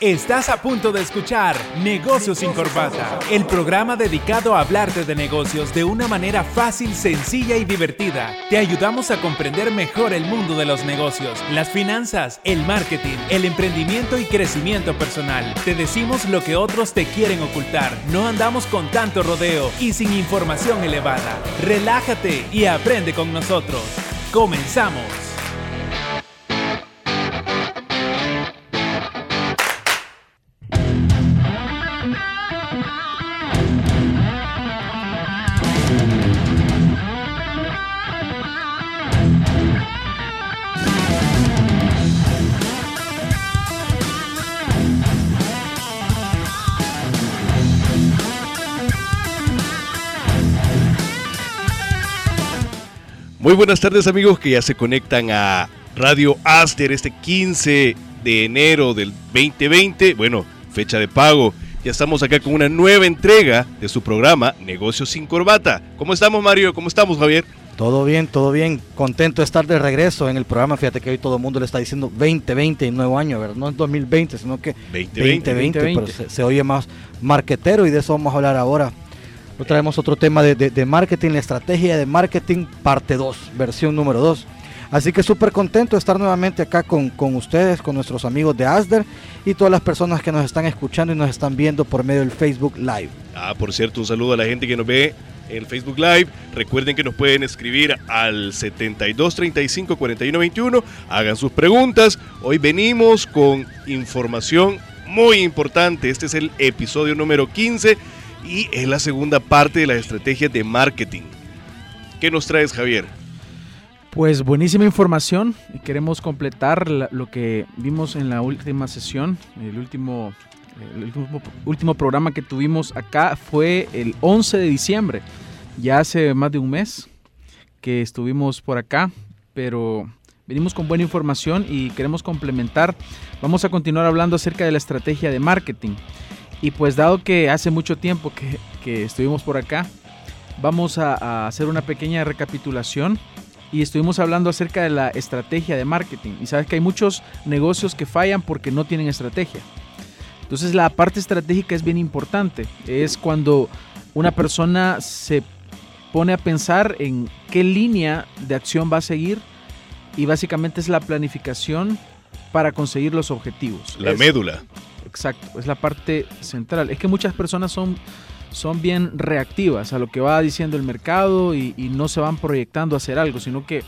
Estás a punto de escuchar Negocios sin Corbata, el programa dedicado a hablarte de negocios de una manera fácil, sencilla y divertida. Te ayudamos a comprender mejor el mundo de los negocios, las finanzas, el marketing, el emprendimiento y crecimiento personal. Te decimos lo que otros te quieren ocultar. No andamos con tanto rodeo y sin información elevada. Relájate y aprende con nosotros. ¡Comenzamos! Muy buenas tardes amigos que ya se conectan a Radio Aster este 15 de enero del 2020, bueno, fecha de pago. Ya estamos acá con una nueva entrega de su programa Negocios sin Corbata. ¿Cómo estamos Mario? ¿Cómo estamos Javier? Todo bien, contento de estar de regreso en el programa. Fíjate que hoy todo el mundo le está diciendo 2020, nuevo año, ¿verdad? No es 2020, sino que 2020. Pero se oye más marquetero y de eso vamos a hablar ahora. Hoy traemos otro tema de marketing, la estrategia de marketing parte 2, versión número 2. Así que súper contento de estar nuevamente acá con ustedes, con nuestros amigos de ASDER y todas las personas que nos están escuchando y nos están viendo por medio del Facebook Live. Ah, por cierto, un saludo a la gente que nos ve en el Facebook Live. Recuerden que nos pueden escribir al 7235-4121. Hagan sus preguntas. Hoy venimos con información muy importante. Este es el episodio número 15. Y es la segunda parte de las estrategias de marketing. ¿Qué nos traes, Javier? Pues buenísima información. Queremos completar lo que vimos en la última sesión. El último programa que tuvimos acá fue el 11 de diciembre. Ya hace más de un mes que estuvimos por acá, pero venimos con buena información y queremos complementar. Vamos a continuar hablando acerca de la estrategia de marketing. Y pues dado que hace mucho tiempo que estuvimos por acá, vamos a hacer una pequeña recapitulación y estuvimos hablando acerca de la estrategia de marketing. Y sabes que hay muchos negocios que fallan porque no tienen estrategia. Entonces la parte estratégica es bien importante. Es cuando una persona se pone a pensar en qué línea de acción va a seguir y básicamente es la planificación para conseguir los objetivos. La médula. Exacto, es la parte central. Es que muchas personas son bien reactivas a lo que va diciendo el mercado y no se van proyectando a hacer algo, sino que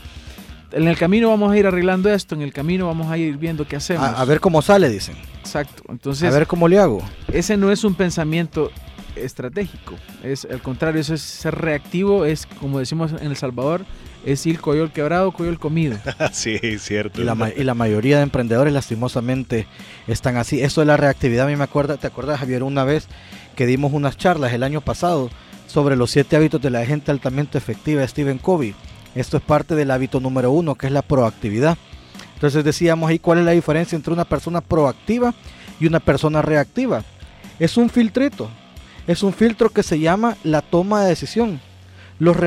en el camino vamos a ir arreglando esto, en el camino vamos a ir viendo qué hacemos. A ver cómo sale, dicen. Exacto. Entonces, a ver cómo le hago. Ese no es un pensamiento estratégico, es al contrario, eso es ser reactivo, es como decimos en El Salvador, es ir coyol quebrado, coyol comido. Sí, es cierto. Y la mayoría de emprendedores lastimosamente están así. Eso de la reactividad, a mí me acuerda, ¿te acuerdas Javier? Una vez que dimos unas charlas el año pasado sobre los 7 hábitos de la gente altamente efectiva de Stephen Covey. Esto es parte del hábito número 1, que es la proactividad. Entonces decíamos ahí cuál es la diferencia entre una persona proactiva y una persona reactiva. Es un filtrito. Es un filtro que se llama la toma de decisión. Las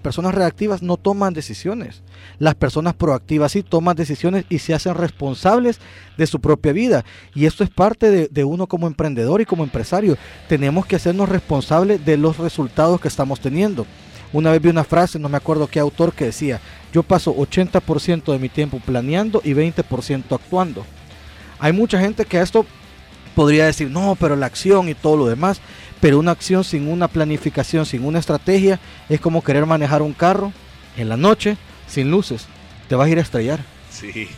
personas reactivas no toman decisiones. Las personas proactivas sí toman decisiones y se hacen responsables de su propia vida. Y esto es parte de uno como emprendedor y como empresario. Tenemos que hacernos responsables de los resultados que estamos teniendo. Una vez vi una frase, no me acuerdo qué autor, que decía: yo paso 80% de mi tiempo planeando y 20% actuando. Hay mucha gente que a esto podría decir, no, pero la acción y todo lo demás, pero una acción sin una planificación, sin una estrategia, es como querer manejar un carro en la noche sin luces, te vas a ir a estrellar. Sí.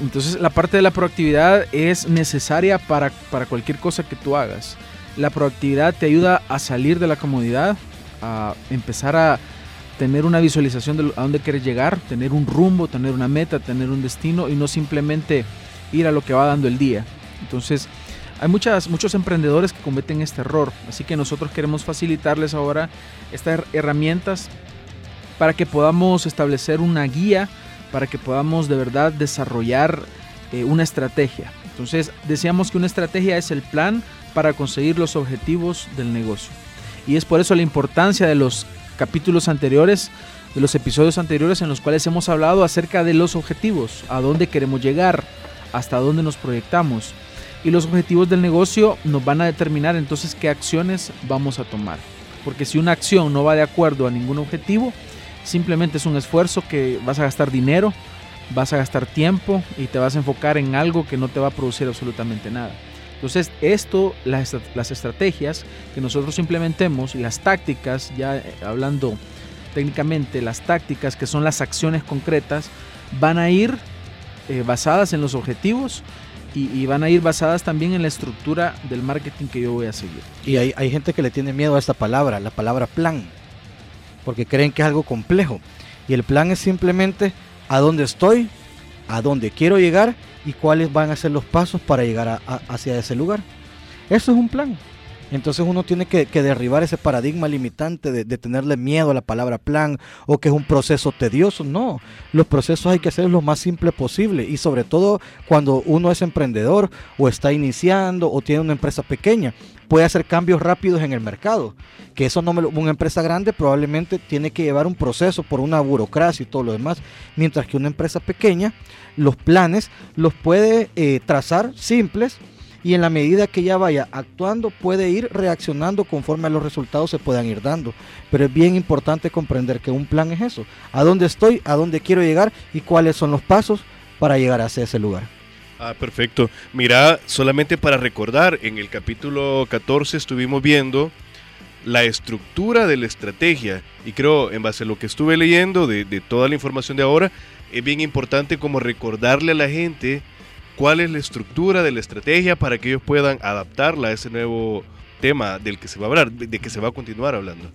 Entonces la parte de la proactividad es necesaria para cualquier cosa que tú hagas. La proactividad te ayuda a salir de la comodidad, a empezar a tener una visualización de a dónde quieres llegar, tener un rumbo, tener una meta, tener un destino y no simplemente ir a lo que va dando el día. Entonces, hay muchos emprendedores que cometen este error, así que nosotros queremos facilitarles ahora estas herramientas para que podamos establecer una guía, para que podamos de verdad desarrollar una estrategia. Entonces, decíamos que una estrategia es el plan para conseguir los objetivos del negocio. Y es por eso la importancia de los capítulos anteriores, de los episodios anteriores en los cuales hemos hablado acerca de los objetivos, a dónde queremos llegar, hasta dónde nos proyectamos, y los objetivos del negocio nos van a determinar entonces qué acciones vamos a tomar, porque si una acción no va de acuerdo a ningún objetivo, simplemente es un esfuerzo que vas a gastar dinero, vas a gastar tiempo y te vas a enfocar en algo que no te va a producir absolutamente nada. Entonces esto, las estrategias que nosotros implementemos y las tácticas, ya hablando técnicamente, las tácticas que son las acciones concretas, van a ir basadas en los objetivos y van a ir basadas también en la estructura del marketing que yo voy a seguir. Y hay gente que le tiene miedo a esta palabra, la palabra plan, porque creen que es algo complejo, y el plan es simplemente a dónde estoy, a dónde quiero llegar y cuáles van a ser los pasos para llegar hacia ese lugar. Eso es un plan. Entonces uno tiene que derribar ese paradigma limitante de tenerle miedo a la palabra plan o que es un proceso tedioso. No, los procesos hay que hacerlos lo más simple posible, y sobre todo cuando uno es emprendedor o está iniciando o tiene una empresa pequeña, puede hacer cambios rápidos en el mercado, que eso no me lo, una empresa grande probablemente tiene que llevar un proceso por una burocracia y todo lo demás, mientras que una empresa pequeña los planes los puede trazar simples, y en la medida que ya vaya actuando puede ir reaccionando conforme a los resultados se puedan ir dando. Pero es bien importante comprender que un plan es eso, a dónde estoy, a dónde quiero llegar y cuáles son los pasos para llegar hacia ese lugar. Ah, perfecto. Mira, solamente para recordar, en el capítulo 14 estuvimos viendo la estructura de la estrategia, y creo, en base a lo que estuve leyendo de toda la información de ahora, es bien importante como recordarle a la gente cuál es la estructura de la estrategia para que ellos puedan adaptarla a ese nuevo tema del que se va a hablar, de que se va a continuar hablando.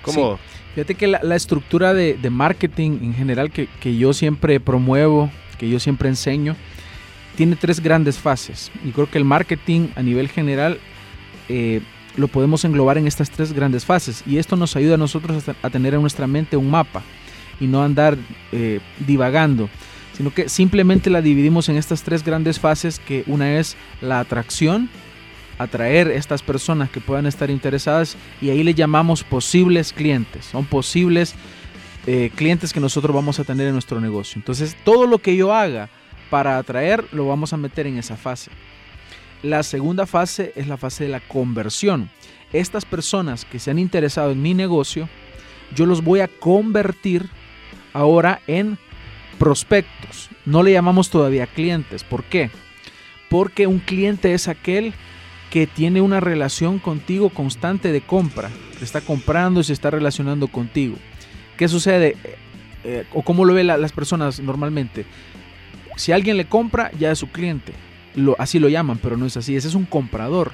¿Cómo? Sí. Fíjate que la estructura de marketing en general que yo siempre promuevo, que yo siempre enseño, tiene tres grandes fases, y creo que el marketing a nivel general lo podemos englobar en estas tres grandes fases, y esto nos ayuda a nosotros a tener en nuestra mente un mapa y no andar divagando, sino que simplemente la dividimos en estas tres grandes fases, que una es la atracción, atraer estas personas que puedan estar interesadas, y ahí le llamamos posibles clientes, son posibles clientes que nosotros vamos a tener en nuestro negocio. Entonces todo lo que yo haga para atraer lo vamos a meter en esa fase. La segunda fase es la fase de la conversión. Estas personas que se han interesado en mi negocio, yo los voy a convertir ahora en prospectos. No le llamamos todavía clientes. ¿Por qué? Porque un cliente es aquel que tiene una relación contigo constante de compra, te está comprando y se está relacionando contigo. ¿Qué sucede? ¿O cómo lo ven las personas normalmente? Si alguien le compra, ya es su cliente, así lo llaman, pero no es así, ese es un comprador.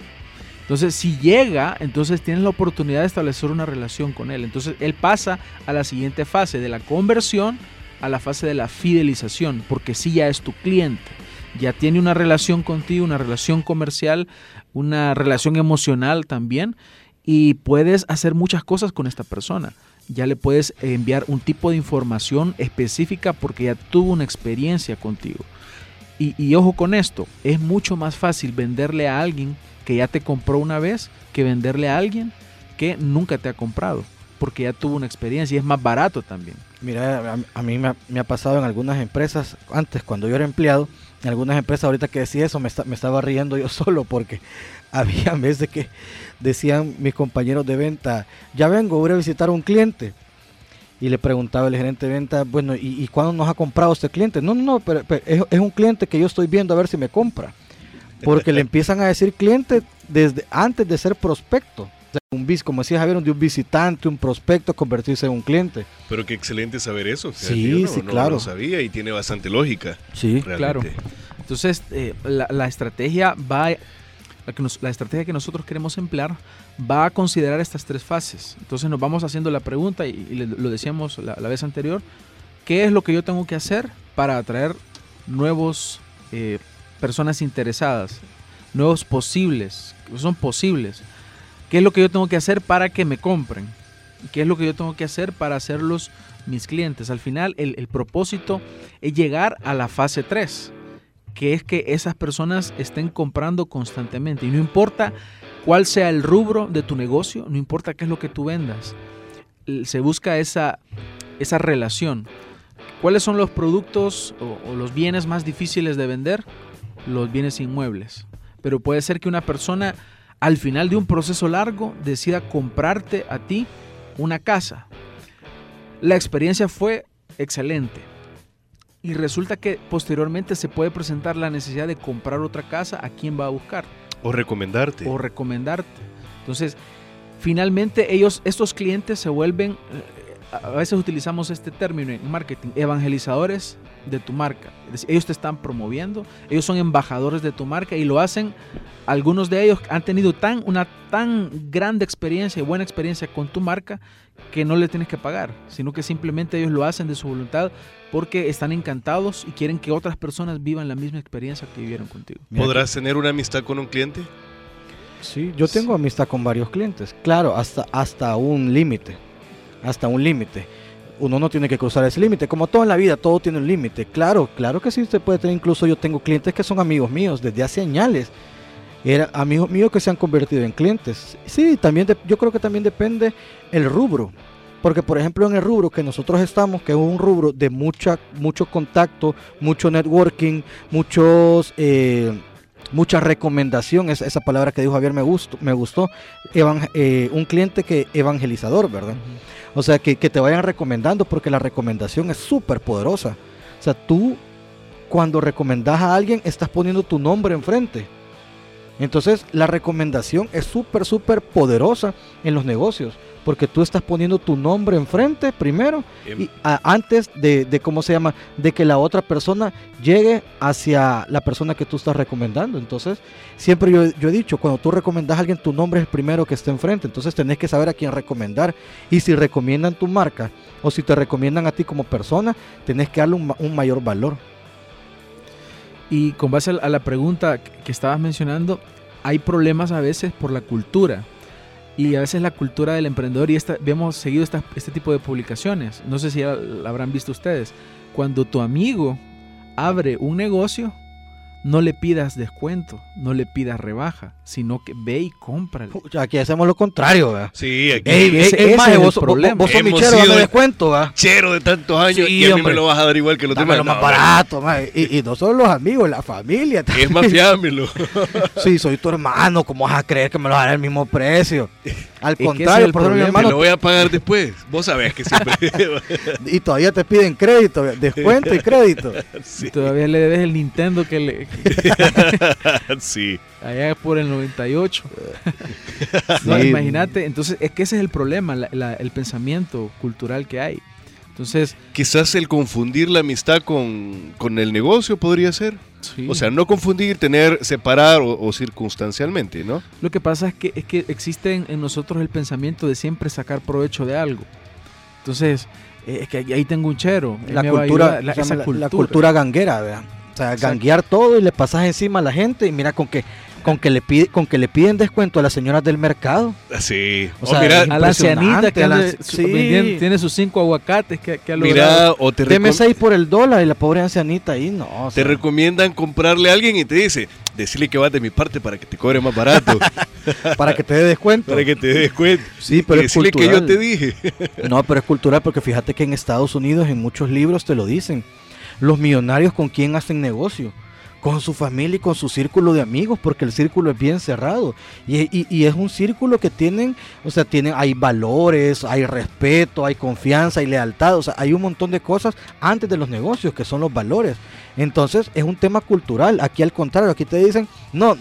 Entonces si llega, entonces tienes la oportunidad de establecer una relación con él, entonces él pasa a la siguiente fase, de la conversión a la fase de la fidelización, porque sí, ya es tu cliente, ya tiene una relación contigo, una relación comercial, una relación emocional también, y puedes hacer muchas cosas con esta persona. Ya le puedes enviar un tipo de información específica porque ya tuvo una experiencia contigo. Y ojo con esto, es mucho más fácil venderle a alguien que ya te compró una vez que venderle a alguien que nunca te ha comprado, porque ya tuvo una experiencia y es más barato también. Mira, a mí me ha pasado en algunas empresas, antes cuando yo era empleado, en algunas empresas, ahorita que decía eso me estaba riendo yo solo, porque había veces que decían mis compañeros de venta, ya vengo, voy a visitar a un cliente, y le preguntaba el gerente de venta, bueno, ¿y cuándo nos ha comprado este cliente? No, pero es un cliente que yo estoy viendo a ver si me compra, porque le empiezan a decir cliente desde antes de ser prospecto. Como decía Javier, de un visitante, un prospecto, convertirse en un cliente. Pero qué excelente saber eso. O sea, sí, no, sí, no, claro. No lo sabía y tiene bastante lógica. Sí, realmente. Claro. Entonces, la estrategia que nosotros queremos emplear va a considerar estas tres fases. Entonces nos vamos haciendo la pregunta, y lo decíamos la vez anterior, ¿qué es lo que yo tengo que hacer para atraer nuevos personas interesadas? Nuevos posibles, son posibles. ¿Qué es lo que yo tengo que hacer para que me compren? ¿Qué es lo que yo tengo que hacer para hacerlos mis clientes? Al final, el propósito es llegar a la fase 3, que es que esas personas estén comprando constantemente. Y no importa cuál sea el rubro de tu negocio, no importa qué es lo que tú vendas, se busca esa relación. ¿Cuáles son los productos o los bienes más difíciles de vender? los bienes inmuebles. Pero puede ser que una persona al final de un proceso largo decida comprarte a ti una casa. La experiencia fue excelente y resulta que posteriormente se puede presentar la necesidad de comprar otra casa. ¿A quién va a buscar? O recomendarte. O recomendarte. Entonces, finalmente estos clientes se vuelven, a veces utilizamos este término en marketing, evangelizadores de tu marca. Ellos te están promoviendo, ellos son embajadores de tu marca y lo hacen. Algunos de ellos han tenido una tan grande experiencia y buena experiencia con tu marca que no le tienes que pagar, sino que simplemente ellos lo hacen de su voluntad porque están encantados y quieren que otras personas vivan la misma experiencia que vivieron contigo. ¿Podrás tener una amistad con un cliente? Sí, yo tengo amistad con varios clientes, claro, hasta un límite. Hasta un límite. Uno no tiene que cruzar ese límite. Como todo en la vida, todo tiene un límite. Claro, claro que sí, usted puede tener. Incluso yo tengo clientes que son amigos míos desde hace años. Eran amigos míos que se han convertido en clientes. Sí, también yo creo que también depende el rubro. Porque, por ejemplo, en el rubro que nosotros estamos, que es un rubro de mucho contacto, mucho networking, mucha recomendación, esa palabra que dijo Javier me gustó. Un cliente que evangelizador, ¿verdad? Uh-huh. O sea, que te vayan recomendando, porque la recomendación es súper poderosa. O sea, tú cuando recomendás a alguien estás poniendo tu nombre enfrente. Entonces, la recomendación es súper poderosa en los negocios, porque tú estás poniendo tu nombre enfrente primero, y antes de de que la otra persona llegue hacia la persona que tú estás recomendando. Entonces, siempre yo he dicho, cuando tú recomendas a alguien, tu nombre es el primero que está enfrente. Entonces, tenés que saber a quién recomendar, y si recomiendan tu marca o si te recomiendan a ti como persona, tenés que darle un mayor valor. Y con base a la pregunta que estabas mencionando, hay problemas a veces por la cultura. Y a veces la cultura del emprendedor, y hemos seguido este tipo de publicaciones, no sé si ya la habrán visto ustedes. Cuando tu amigo abre un negocio, no le pidas descuento, no le pidas rebaja, sino que ve y cómprale. Aquí hacemos lo contrario, ¿verdad? Sí, aquí. Ese es el problema. Vos sos mi chero, dame descuento, ¿verdad? Chero de tantos años, sí, y a mí me lo vas a dar igual que los demás. Lo más barato, man. Y no solo los amigos, la familia también. Es más fiámelo. Sí, soy tu hermano, ¿cómo vas a creer que me lo vas a dar el mismo precio? Al contrario, por ejemplo, mi hermano. Lo voy a pagar después, vos sabés que siempre. Y todavía te piden crédito, descuento y crédito. Sí. Y todavía le debes el Nintendo que le... Sí. Allá por el 98. No, sí. Imagínate, entonces es que ese es el problema, el pensamiento cultural que hay. Entonces, quizás el confundir la amistad con el negocio podría ser. Sí. O sea, no confundir, separar o circunstancialmente, ¿no? Lo que pasa es que existe en nosotros el pensamiento de siempre sacar provecho de algo. Entonces, es que ahí tengo un chero. La cultura ganguera, ¿verdad? O sea, ganguear todo y le pasas encima a la gente, y mira con que le piden descuento a las señoras del mercado. Sí. O sea, mira, a la ancianita que tiene sus 5 aguacates que ha logrado. Mira, o te deme 6 por el dólar, y la pobre ancianita ahí no. O sea, te recomiendan comprarle a alguien y te dice, decirle que vas de mi parte para que te cobre más barato. Para que te dé descuento. Para que te dé descuento. Sí, pero es decirle cultural. Que yo te dije. No, pero es cultural, porque fíjate que en Estados Unidos en muchos libros te lo dicen. Los millonarios, ¿con quién hacen negocio? Con su familia y con su círculo de amigos, porque el círculo es bien cerrado. Y es un círculo que hay valores, hay respeto, hay confianza, hay lealtad. O sea, hay un montón de cosas antes de los negocios, que son los valores. Entonces, es un tema cultural. Aquí al contrario, aquí te dicen, no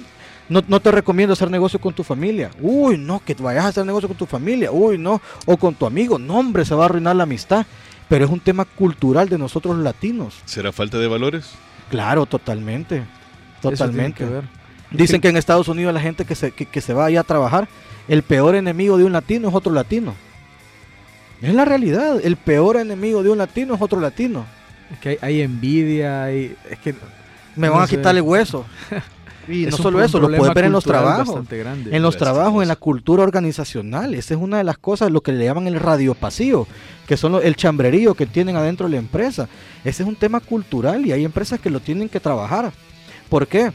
te recomiendo hacer negocio con tu familia. Uy, no, que vayas a hacer negocio con tu familia. Uy, no, o con tu amigo. No, hombre, se va a arruinar la amistad. Pero es un tema cultural de nosotros los latinos. ¿Será falta de valores? Claro, totalmente. Dicen que en Estados Unidos la gente que se va allá a trabajar, el peor enemigo de un latino es otro latino. Es la realidad, el peor enemigo de un latino es otro latino. Es que hay envidia, es que me van a quitar el hueso. Y no solo eso, lo puedes ver en los trabajos, en la cultura organizacional. Esa es una de las cosas, lo que le llaman el radio pasillo, que son el chambrerío que tienen adentro de la empresa. Ese es un tema cultural y hay empresas que lo tienen que trabajar. ¿Por qué?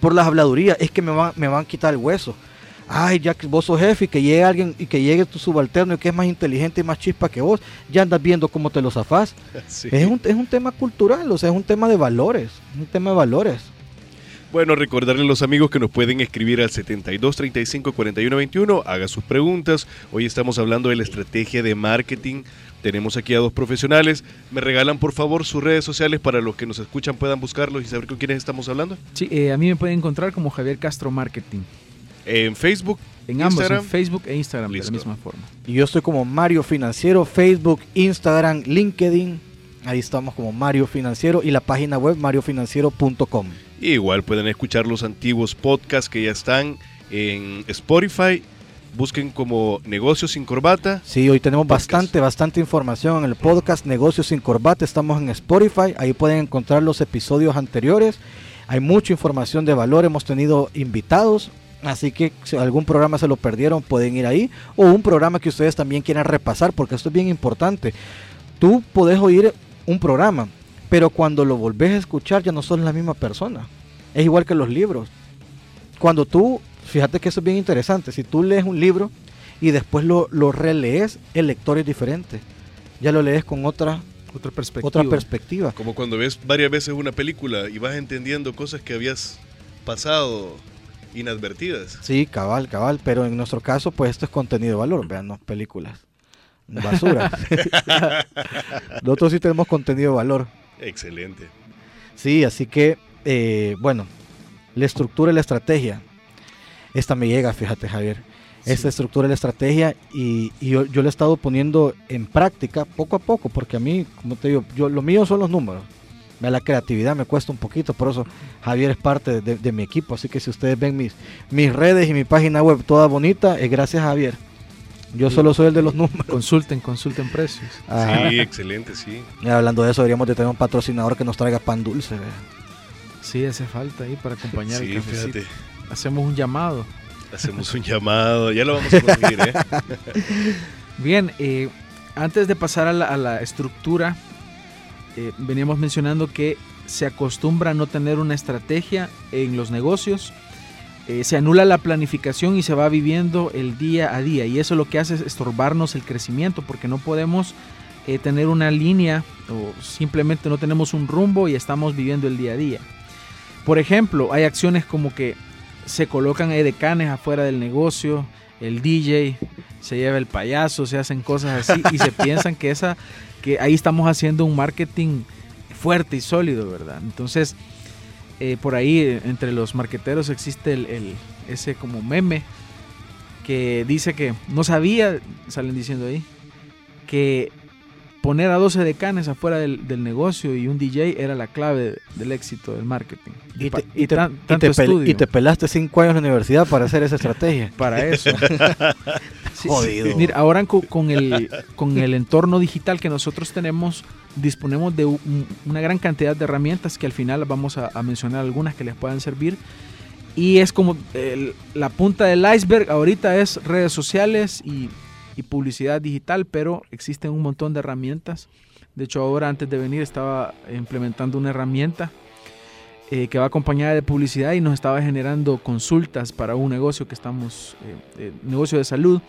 Por las habladurías. Es que me van a quitar el hueso. Ay, ya que vos sos jefe y que llegue alguien y que llegue tu subalterno y que es más inteligente y más chispa que vos, ya andas viendo cómo te lo zafás. Sí. Es un tema cultural, o sea, es un tema de valores. Bueno, recordarle a los amigos que nos pueden escribir al 72 35 41 21. Haga sus preguntas. Hoy estamos hablando de la estrategia de marketing. Tenemos aquí a dos profesionales. ¿Me regalan, por favor, sus redes sociales para los que nos escuchan puedan buscarlos y saber con quiénes estamos hablando? Sí, a mí me pueden encontrar como Javier Castro Marketing. ¿En Facebook? En ambos, en Facebook e Instagram. Listo. De la misma forma. Y yo estoy como Mario Financiero, Facebook, Instagram, LinkedIn. Ahí estamos como Mario Financiero y la página web mariofinanciero.com. Igual pueden escuchar los antiguos podcasts que ya están en Spotify. Busquen como Negocios sin Corbata. Sí, hoy tenemos podcast. bastante información en el podcast Negocios sin Corbata. Estamos en Spotify, ahí pueden encontrar los episodios anteriores. Hay mucha información de valor, hemos tenido invitados. Así que si algún programa se lo perdieron, pueden ir ahí. O un programa que ustedes también quieran repasar, porque esto es bien importante. Tú podés oír un programa, pero cuando lo volvés a escuchar ya no sos la misma persona. Es igual que los libros. Cuando tú... Fíjate que eso es bien interesante. Si tú lees un libro y después lo relees, el lector es diferente. Ya lo lees con otra perspectiva. Como cuando ves varias veces una película y vas entendiendo cosas que habías pasado inadvertidas. Sí, cabal. Pero en nuestro caso, pues esto es contenido de valor. Vean, no películas. Basura. Nosotros sí tenemos contenido de valor. Excelente. Sí, así que, bueno, la estructura y la estrategia. Esta me llega, fíjate, Javier. Sí. Esta estructura es la estrategia y yo la he estado poniendo en práctica poco a poco, porque a mí, como te digo, lo mío son los números. La creatividad me cuesta un poquito, por eso Javier es parte de mi equipo. Así que si ustedes ven mis redes y mi página web toda bonita, es gracias a Javier. Yo solo soy el de los números. Consulten precios. Ajá. Sí, excelente, sí. Y hablando de eso, deberíamos de tener un patrocinador que nos traiga pan dulce. Sí, hace falta ahí para acompañar el cafecito. Fíjate. Hacemos un llamado, ya lo vamos a conseguir, ¿eh? Bien, antes de pasar a la estructura, veníamos mencionando que se acostumbra a no tener una estrategia en los negocios, se anula la planificación y se va viviendo el día a día, y eso lo que hace es estorbarnos el crecimiento, porque no podemos tener una línea o simplemente no tenemos un rumbo y estamos viviendo el día a día. Por ejemplo, hay acciones como que se colocan edecanes afuera del negocio, el DJ se lleva el payaso, se hacen cosas así y se piensan que ahí estamos haciendo un marketing fuerte y sólido, ¿verdad? Entonces, por ahí entre los marketeros existe ese como meme que dice que no sabía, salen diciendo ahí, que poner a 12 decanes afuera del negocio y un DJ era la clave del éxito del marketing. Y te pelaste 5 años en la universidad para hacer esa estrategia. Para eso. Sí, jodido. Sí. Mira, ahora con el entorno digital que nosotros tenemos, disponemos de una gran cantidad de herramientas que al final vamos a mencionar algunas que les puedan servir. Y es como la punta del iceberg. Ahorita es redes sociales y publicidad digital, pero existen un montón de herramientas. De hecho, ahora antes de venir estaba implementando una herramienta que va acompañada de publicidad y nos estaba generando consultas para un negocio que estamos, negocio de salud.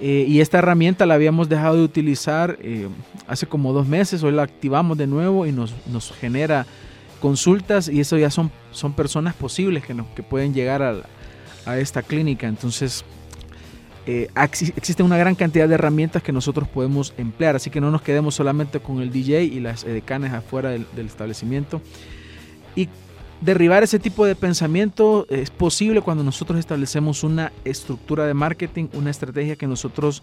Y esta herramienta la habíamos dejado de utilizar hace como 2 meses, hoy la activamos de nuevo y nos genera consultas, y eso ya son personas posibles que pueden llegar a esta clínica. Entonces, existe una gran cantidad de herramientas que nosotros podemos emplear, así que no nos quedemos solamente con el DJ y las edecanes afuera del establecimiento. Y derribar ese tipo de pensamiento es posible cuando nosotros establecemos una estructura de marketing, una estrategia que nosotros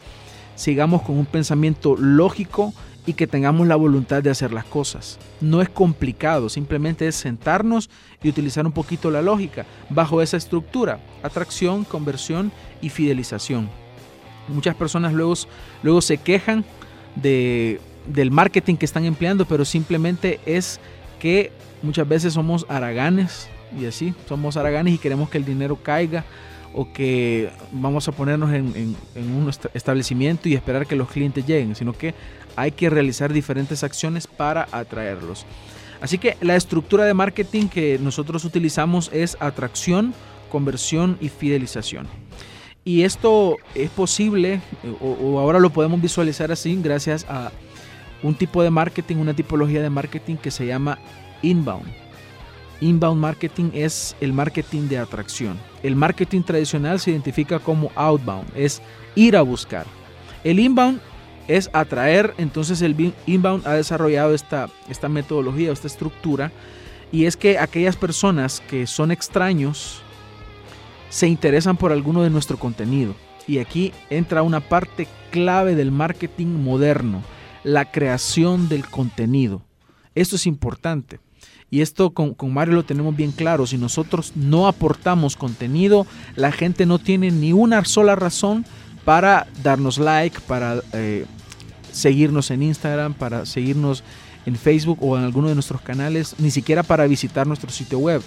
sigamos con un pensamiento lógico y que tengamos la voluntad de hacer las cosas. No es complicado, simplemente es sentarnos y utilizar un poquito la lógica bajo esa estructura: atracción, conversión y fidelización. Muchas personas luego se quejan del marketing que están empleando, pero simplemente es que muchas veces somos haraganes y queremos que el dinero caiga, o que vamos a ponernos en un establecimiento y esperar que los clientes lleguen, sino que hay que realizar diferentes acciones para atraerlos. Así que la estructura de marketing que nosotros utilizamos es atracción, conversión y fidelización. Y esto es posible, o ahora lo podemos visualizar así, gracias a una tipología de marketing que se llama inbound. Inbound marketing es el marketing de atracción. El marketing tradicional se identifica como outbound, es ir a buscar. El inbound es atraer, entonces el inbound ha desarrollado esta metodología, esta estructura, y es que aquellas personas que son extraños se interesan por alguno de nuestro contenido. Y aquí entra una parte clave del marketing moderno, la creación del contenido. Esto es importante. Y esto con Mario lo tenemos bien claro. Si nosotros no aportamos contenido, la gente no tiene ni una sola razón para darnos like, para seguirnos en Instagram, para seguirnos en Facebook o en alguno de nuestros canales, ni siquiera para visitar nuestro sitio web,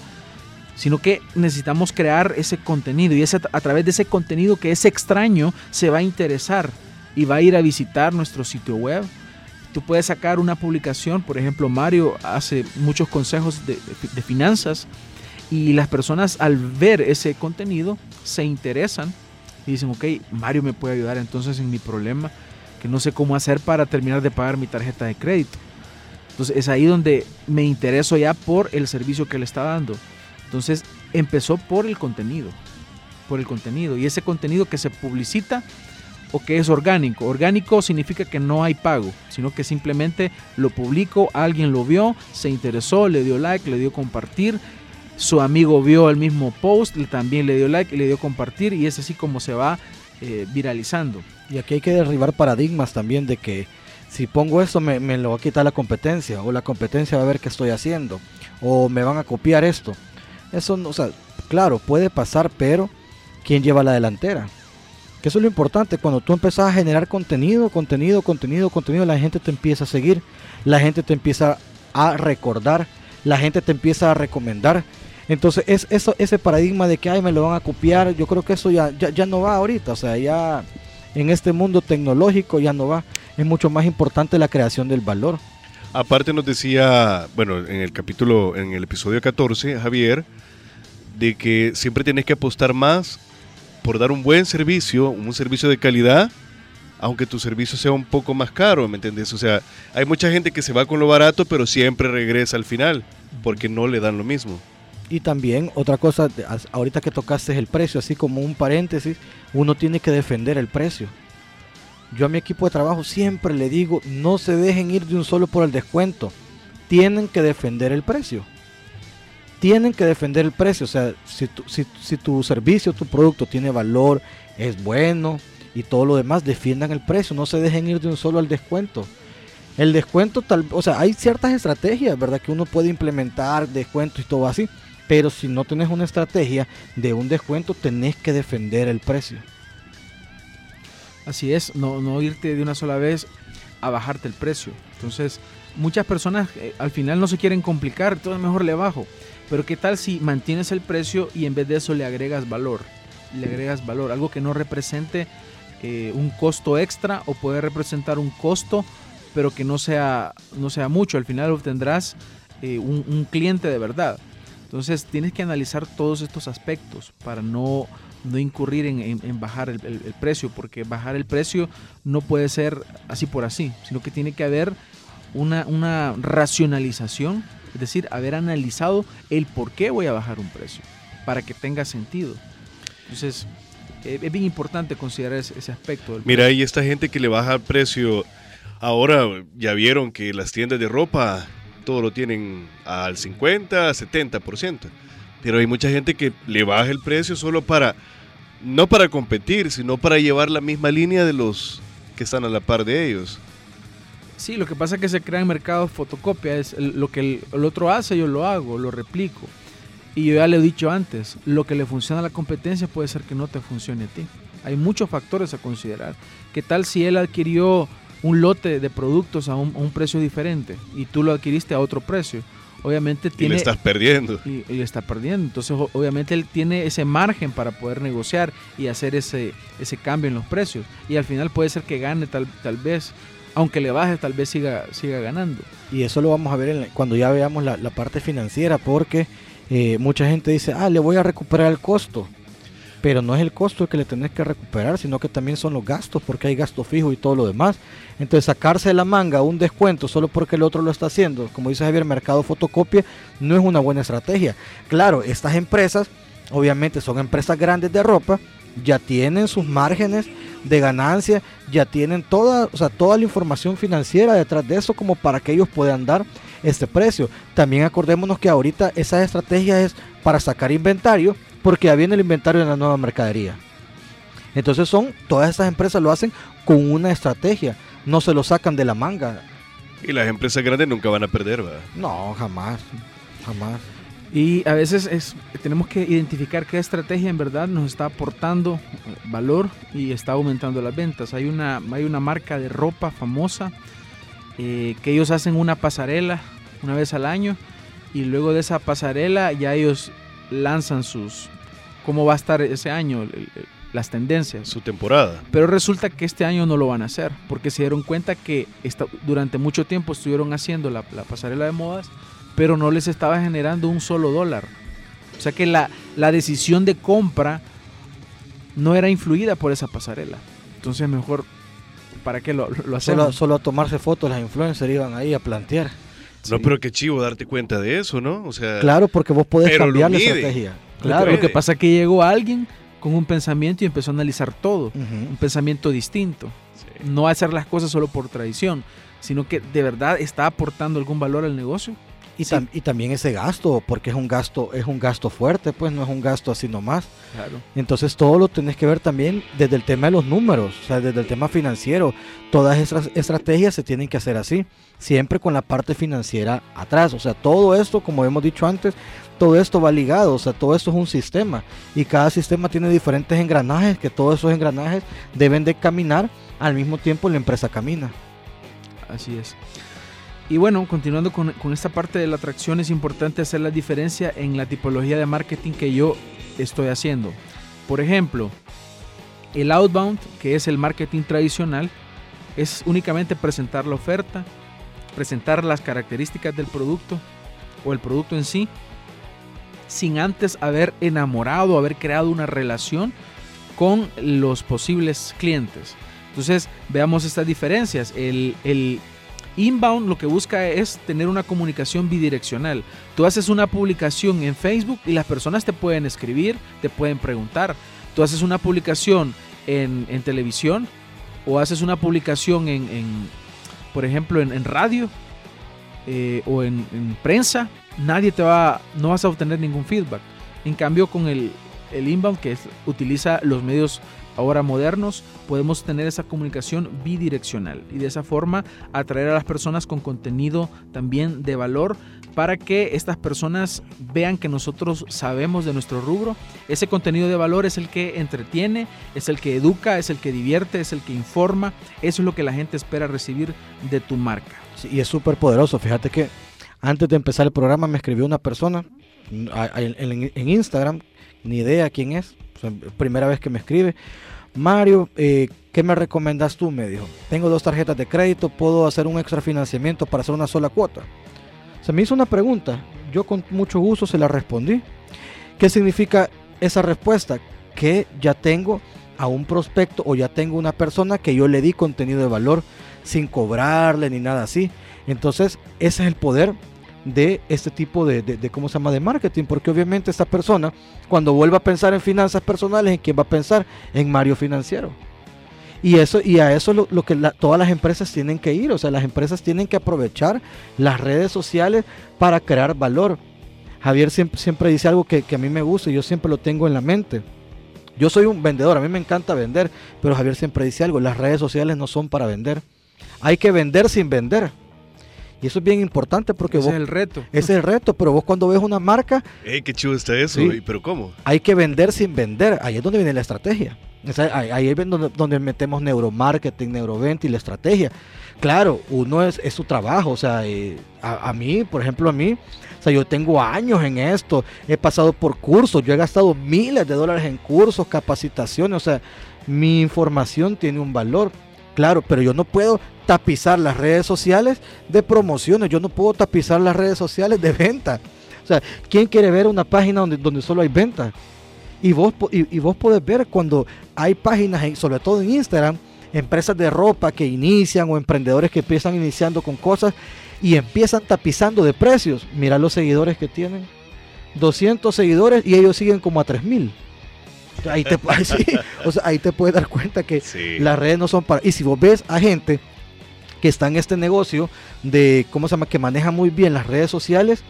sino que necesitamos crear ese contenido, y es a través de ese contenido que ese extraño se va a interesar y va a ir a visitar nuestro sitio web. Tú puedes sacar una publicación, por ejemplo, Mario hace muchos consejos de finanzas, y las personas al ver ese contenido se interesan y dicen, ok, Mario me puede ayudar entonces en mi problema, que no sé cómo hacer para terminar de pagar mi tarjeta de crédito. Entonces es ahí donde me intereso ya por el servicio que le está dando. Entonces empezó por el contenido, y ese contenido que se publicita, o que es orgánico. Orgánico significa que no hay pago, sino que simplemente lo publico, alguien lo vio, se interesó, le dio like, le dio compartir, su amigo vio el mismo post, también le dio like y le dio compartir, y es así como se va viralizando. Y aquí hay que derribar paradigmas también de que si pongo esto me lo va a quitar la competencia, o la competencia va a ver qué estoy haciendo, o me van a copiar esto. Eso no, o sea, claro, puede pasar, pero ¿quién lleva la delantera? Que eso es lo importante. Cuando tú empezás a generar contenido, la gente te empieza a seguir, la gente te empieza a recordar, la gente te empieza a recomendar. Entonces es eso, ese paradigma de que ay, me lo van a copiar, yo creo que eso ya no va ahorita. O sea, ya en este mundo tecnológico ya no va. Es mucho más importante la creación del valor. Aparte nos decía, bueno, en el episodio 14, Javier, de que siempre tienes que apostar más por dar un buen servicio, un servicio de calidad, aunque tu servicio sea un poco más caro, ¿me entendés? O sea, hay mucha gente que se va con lo barato, pero siempre regresa al final, porque no le dan lo mismo. Y también, otra cosa, ahorita que tocaste es el precio, así como un paréntesis, uno tiene que defender el precio. Yo a mi equipo de trabajo siempre le digo, no se dejen ir de un solo por el descuento, tienen que defender el precio. Tienen que defender el precio. O sea, si tu servicio, tu producto tiene valor, es bueno y todo lo demás, defiendan el precio. No se dejen ir de un solo al descuento. El descuento, o sea, hay ciertas estrategias, ¿verdad? Que uno puede implementar, descuentos y todo así. Pero si no tenés una estrategia de un descuento, tenés que defender el precio. Así es, no irte de una sola vez a bajarte el precio. Entonces, muchas personas al final no se quieren complicar, entonces mejor le bajo. Pero qué tal si mantienes el precio y en vez de eso le agregas valor, algo que no represente un costo extra, o puede representar un costo pero que no sea mucho. Al final obtendrás un cliente de verdad. Entonces tienes que analizar todos estos aspectos para no incurrir en bajar el precio, porque bajar el precio no puede ser así por así, sino que tiene que haber una racionalización. Es decir, haber analizado el por qué voy a bajar un precio, para que tenga sentido. Entonces, es bien importante considerar ese aspecto. Mira, y esta gente que le baja el precio, ahora ya vieron que las tiendas de ropa todo lo tienen al 50, 70%. Pero hay mucha gente que le baja el precio solo no para competir, sino para llevar la misma línea de los que están a la par de ellos. Sí, lo que pasa es que se crean mercados fotocopia, es lo que el otro hace, yo lo hago, lo replico. Y yo ya le he dicho antes, lo que le funciona a la competencia puede ser que no te funcione a ti. Hay muchos factores a considerar. ¿Qué tal si él adquirió un lote de productos a un precio diferente y tú lo adquiriste a otro precio? Obviamente tiene... Y le estás perdiendo. Y le estás perdiendo. Entonces, obviamente él tiene ese margen para poder negociar y hacer ese cambio en los precios. Y al final puede ser que gane tal vez... Aunque le baje, tal vez siga ganando. Y eso lo vamos a ver cuando ya veamos la parte financiera, porque mucha gente dice, le voy a recuperar el costo. pero no es el costo que le tenés que recuperar, sino que también son los gastos, porque hay gasto fijo y todo lo demás. Entonces, sacarse de la manga un descuento solo porque el otro lo está haciendo, como dice Javier, mercado fotocopia, no es una buena estrategia. Claro, estas empresas, obviamente son empresas grandes de ropa, ya tienen sus márgenes de ganancia, ya tienen toda, o sea, toda la información financiera detrás de eso como para que ellos puedan dar este precio. También acordémonos que ahorita esa estrategia es para sacar inventario, porque ya viene el inventario de la nueva mercadería. Entonces son, todas estas empresas lo hacen con una estrategia, no se lo sacan de la manga. Y las empresas grandes nunca van a perder, ¿verdad? No, jamás, jamás. Y a veces tenemos que identificar qué estrategia en verdad nos está aportando valor y está aumentando las ventas. Hay una marca de ropa famosa que ellos hacen una pasarela una vez al año, y luego de esa pasarela ya ellos lanzan cómo va a estar ese año, las tendencias. Su temporada. Pero resulta que este año no lo van a hacer, porque se dieron cuenta que durante mucho tiempo estuvieron haciendo la pasarela de modas, pero no les estaba generando un solo dólar. O sea que la decisión de compra no era influida por esa pasarela. Entonces mejor, ¿para qué lo hacemos? Solo a tomarse fotos las influencers iban ahí a plantear. No, sí. Pero qué chivo darte cuenta de eso, ¿no? O sea, claro, porque vos podés cambiar la estrategia. Claro, lo que pasa es que llegó alguien con un pensamiento y empezó a analizar todo. Uh-huh. Un pensamiento distinto. Sí. No hacer las cosas solo por tradición, sino que de verdad está aportando algún valor al negocio. Y también ese gasto, porque es un gasto fuerte, pues no es un gasto así nomás. Claro. Entonces todo lo tenés que ver también desde el tema de los números, o sea, desde el tema financiero. Todas esas estrategias se tienen que hacer así, siempre con la parte financiera atrás. O sea, todo esto, como hemos dicho antes, todo esto va ligado, o sea, todo esto es un sistema. Y cada sistema tiene diferentes engranajes, que todos esos engranajes deben de caminar al mismo tiempo la empresa camina. Así es. Y bueno, continuando con esta parte de la atracción, es importante hacer la diferencia en la tipología de marketing que yo estoy haciendo. Por ejemplo, el outbound, que es el marketing tradicional, es únicamente presentar la oferta, presentar las características del producto o el producto en sí, sin antes haber enamorado, haber creado una relación con los posibles clientes. Entonces, veamos estas diferencias. El inbound lo que busca es tener una comunicación bidireccional. Tú haces una publicación en Facebook y las personas te pueden escribir, te pueden preguntar. Tú haces una publicación en televisión, o haces una publicación por ejemplo, en radio o en prensa. Nadie no vas a obtener ningún feedback. En cambio, con el inbound, que utiliza los medios ahora modernos, podemos tener esa comunicación bidireccional y de esa forma atraer a las personas con contenido también de valor, para que estas personas vean que nosotros sabemos de nuestro rubro. Ese contenido de valor es el que entretiene, es el que educa, es el que divierte, es el que informa. Eso es lo que la gente espera recibir de tu marca. Sí, y es súper poderoso. Fíjate que antes de empezar el programa me escribió una persona en Instagram, ni idea quién es. O sea, primera vez que me escribe. Mario, ¿qué me recomendas tú? Me dijo, tengo 2 tarjetas de crédito, ¿puedo hacer un extra financiamiento para hacer una sola cuota? Se me hizo una pregunta, yo con mucho gusto se la respondí. ¿Qué significa esa respuesta? Que ya tengo a un prospecto, o ya tengo una persona que yo le di contenido de valor sin cobrarle ni nada así. Entonces ese es el poder de este tipo de ¿cómo se llama?, de marketing, porque obviamente esta persona, cuando vuelva a pensar en finanzas personales, ¿en quién va a pensar? En Mario Financiero. Y a eso lo que todas las empresas tienen que ir. O sea, las empresas tienen que aprovechar las redes sociales para crear valor. Javier siempre dice algo que a mí me gusta y yo siempre lo tengo en la mente. Yo soy un vendedor, a mí me encanta vender, pero Javier siempre dice algo: las redes sociales no son para vender, hay que vender sin vender. Y eso es bien importante, porque ese es el reto. Ese es el reto, pero vos cuando ves una marca... ¡Ey, qué chido está eso! ¿Sí? ¿Pero cómo? Hay que vender sin vender. Ahí es donde viene la estrategia. O sea, ahí es donde metemos neuromarketing, neuroventa y la estrategia. Claro, uno es su trabajo. O sea, a mí, por ejemplo, o sea, yo tengo años en esto. He pasado por cursos. Yo he gastado miles de dólares en cursos, capacitaciones. O sea, mi información tiene un valor. Claro, pero yo no puedo tapizar las redes sociales de promociones, yo no puedo tapizar las redes sociales de ventas. O sea, ¿quién quiere ver una página donde solo hay ventas? Y vos podés ver cuando hay páginas, sobre todo en Instagram, empresas de ropa que inician o emprendedores que empiezan iniciando con cosas y empiezan tapizando de precios. Mira los seguidores que tienen, 200 seguidores y ellos siguen como a 3000. Ahí te, sí, o sea, ahí te puedes dar cuenta que sí, las redes no son para... Y si vos ves a gente que está en este negocio de, ¿cómo se llama?, que maneja muy bien las redes sociales,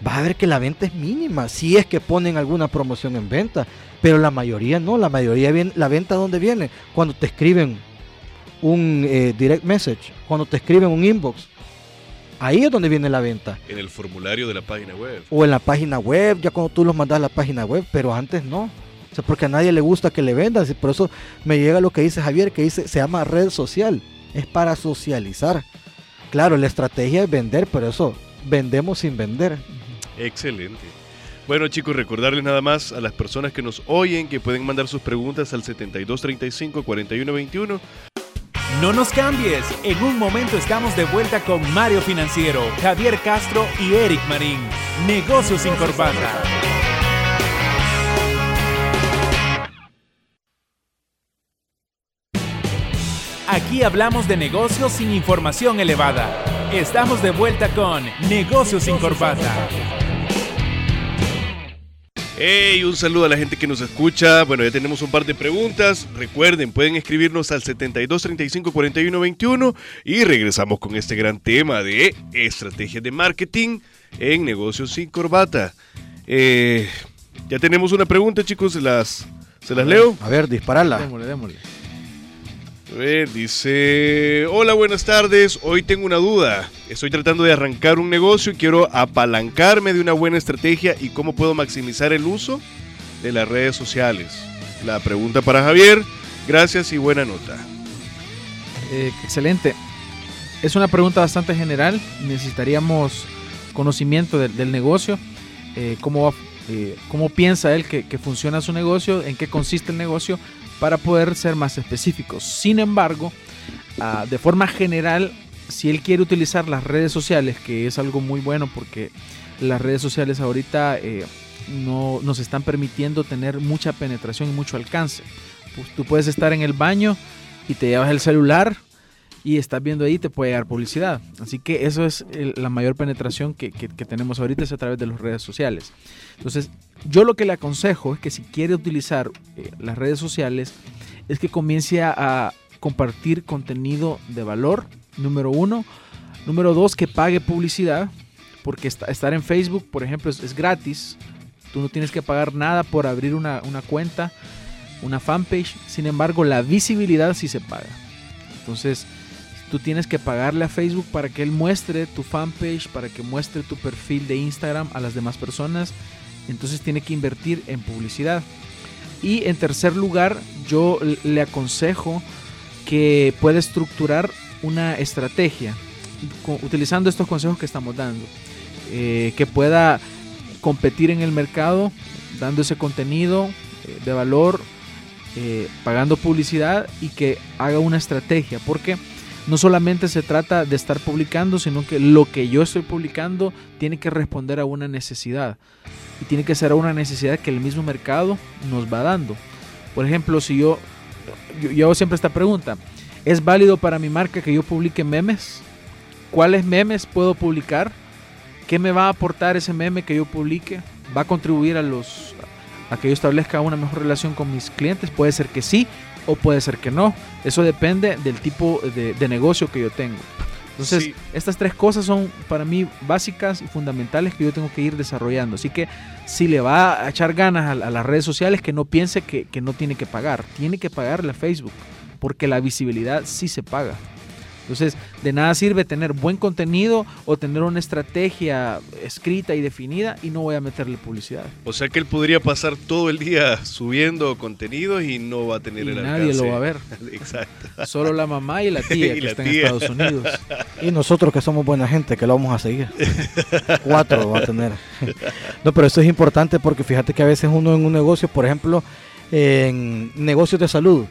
vas a ver que la venta es mínima, si es que ponen alguna promoción en venta, pero la mayoría no, la mayoría viene, la venta ¿dónde viene? Cuando te escriben un direct message, cuando te escriben un inbox, ahí es donde viene la venta. En el formulario de la página web. O en la página web, ya cuando tú los mandas a la página web, pero antes no. O sea, porque a nadie le gusta que le vendan, por eso me llega lo que dice Javier, que dice, se llama red social, es para socializar. Claro, la estrategia es vender, pero eso, vendemos sin vender. Excelente. Bueno, chicos, recordarles nada más a las personas que nos oyen que pueden mandar sus preguntas al 7235-4121. No nos cambies, en un momento estamos de vuelta con Mario Financiero, Javier Castro y Eric Marín. Negocios sin Corbata. Aquí hablamos de negocios sin información elevada. Estamos de vuelta con Negocios sin Corbata. Hey, un saludo a la gente que nos escucha. Bueno, ya tenemos un par de preguntas. Recuerden, pueden escribirnos al 7235-4121 y regresamos con este gran tema de estrategias de marketing en Negocios sin Corbata. Ya tenemos una pregunta, chicos. ¿Se las leo? A ver, disparala. Démosle. A ver, dice, hola, buenas tardes, hoy tengo una duda, estoy tratando de arrancar un negocio y quiero apalancarme de una buena estrategia y cómo puedo maximizar el uso de las redes sociales. La pregunta para Javier, gracias y buena nota. Excelente, es una pregunta bastante general, necesitaríamos conocimiento del negocio, cómo piensa él que funciona su negocio, en qué consiste el negocio, para poder ser más específicos. Sin embargo, de forma general, si él quiere utilizar las redes sociales, que es algo muy bueno porque las redes sociales ahorita no nos están permitiendo tener mucha penetración y mucho alcance. Pues tú puedes estar en el baño y te llevas el celular y estás viendo ahí, te puede llegar publicidad. Así que eso es la mayor penetración que tenemos ahorita, es a través de las redes sociales. Entonces, yo lo que le aconsejo es que si quiere utilizar las redes sociales, es que comience a compartir contenido de valor, número uno. Número dos, que pague publicidad, porque estar en Facebook, por ejemplo, es gratis. Tú no tienes que pagar nada por abrir una cuenta, una fanpage. Sin embargo, la visibilidad sí se paga. Entonces, tú tienes que pagarle a Facebook para que él muestre tu fanpage, para que muestre tu perfil de Instagram a las demás personas. Entonces tiene que invertir en publicidad. Y en tercer lugar, yo le aconsejo que pueda estructurar una estrategia utilizando estos consejos que estamos dando. Que pueda competir en el mercado dando ese contenido de valor, pagando publicidad, y que haga una estrategia. Porque no solamente se trata de estar publicando, sino que lo que yo estoy publicando tiene que responder a una necesidad. Y tiene que ser una necesidad que el mismo mercado nos va dando. Por ejemplo, si yo hago siempre esta pregunta. ¿Es válido para mi marca que yo publique memes? ¿Cuáles memes puedo publicar? ¿Qué me va a aportar ese meme que yo publique? ¿Va a contribuir a que yo establezca una mejor relación con mis clientes? Puede ser que sí. O puede ser que no. Eso depende del tipo de negocio que yo tengo. Entonces, sí, estas tres cosas son para mí básicas y fundamentales que yo tengo que ir desarrollando. Así que si le va a echar ganas a las redes sociales, que no piense que no tiene que pagar. Tiene que pagarle a Facebook, porque la visibilidad sí se paga. Entonces, de nada sirve tener buen contenido o tener una estrategia escrita y definida y no voy a meterle publicidad. O sea que él podría pasar todo el día subiendo contenidos y no va a tener el alcance. Nadie lo va a ver. Exacto. Solo la mamá y la tía que están en Estados Unidos. Y nosotros que somos buena gente, que lo vamos a seguir. 4 lo va a tener. No, pero eso es importante porque fíjate que a veces uno en un negocio, por ejemplo, en negocios de salud,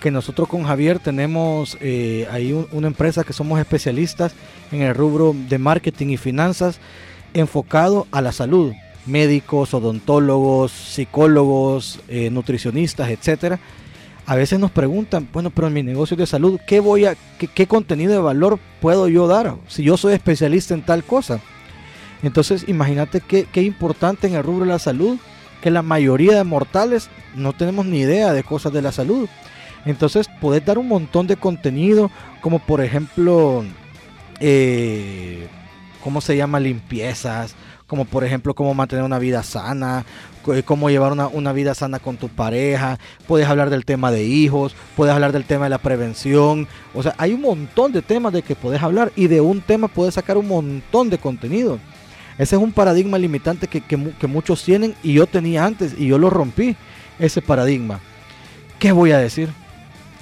que nosotros con Javier tenemos ahí una empresa que somos especialistas en el rubro de marketing y finanzas enfocado a la salud. médicos, odontólogos, psicólogos, nutricionistas, etcétera, a veces nos preguntan, bueno, pero en mi negocio de salud, ¿qué contenido de valor puedo yo dar si yo soy especialista en tal cosa? Entonces, imagínate qué importante en el rubro de la salud, que la mayoría de mortales no tenemos ni idea de cosas de la salud. Entonces, podés dar un montón de contenido, como por ejemplo, ¿cómo se llama? Limpiezas, como por ejemplo, cómo mantener una vida sana, cómo llevar una vida sana con tu pareja. Puedes hablar del tema de hijos, puedes hablar del tema de la prevención. O sea, hay un montón de temas de que puedes hablar, y de un tema puedes sacar un montón de contenido. Ese es un paradigma limitante que muchos tienen, y yo tenía antes, y yo lo rompí, ese paradigma. ¿Qué voy a decir?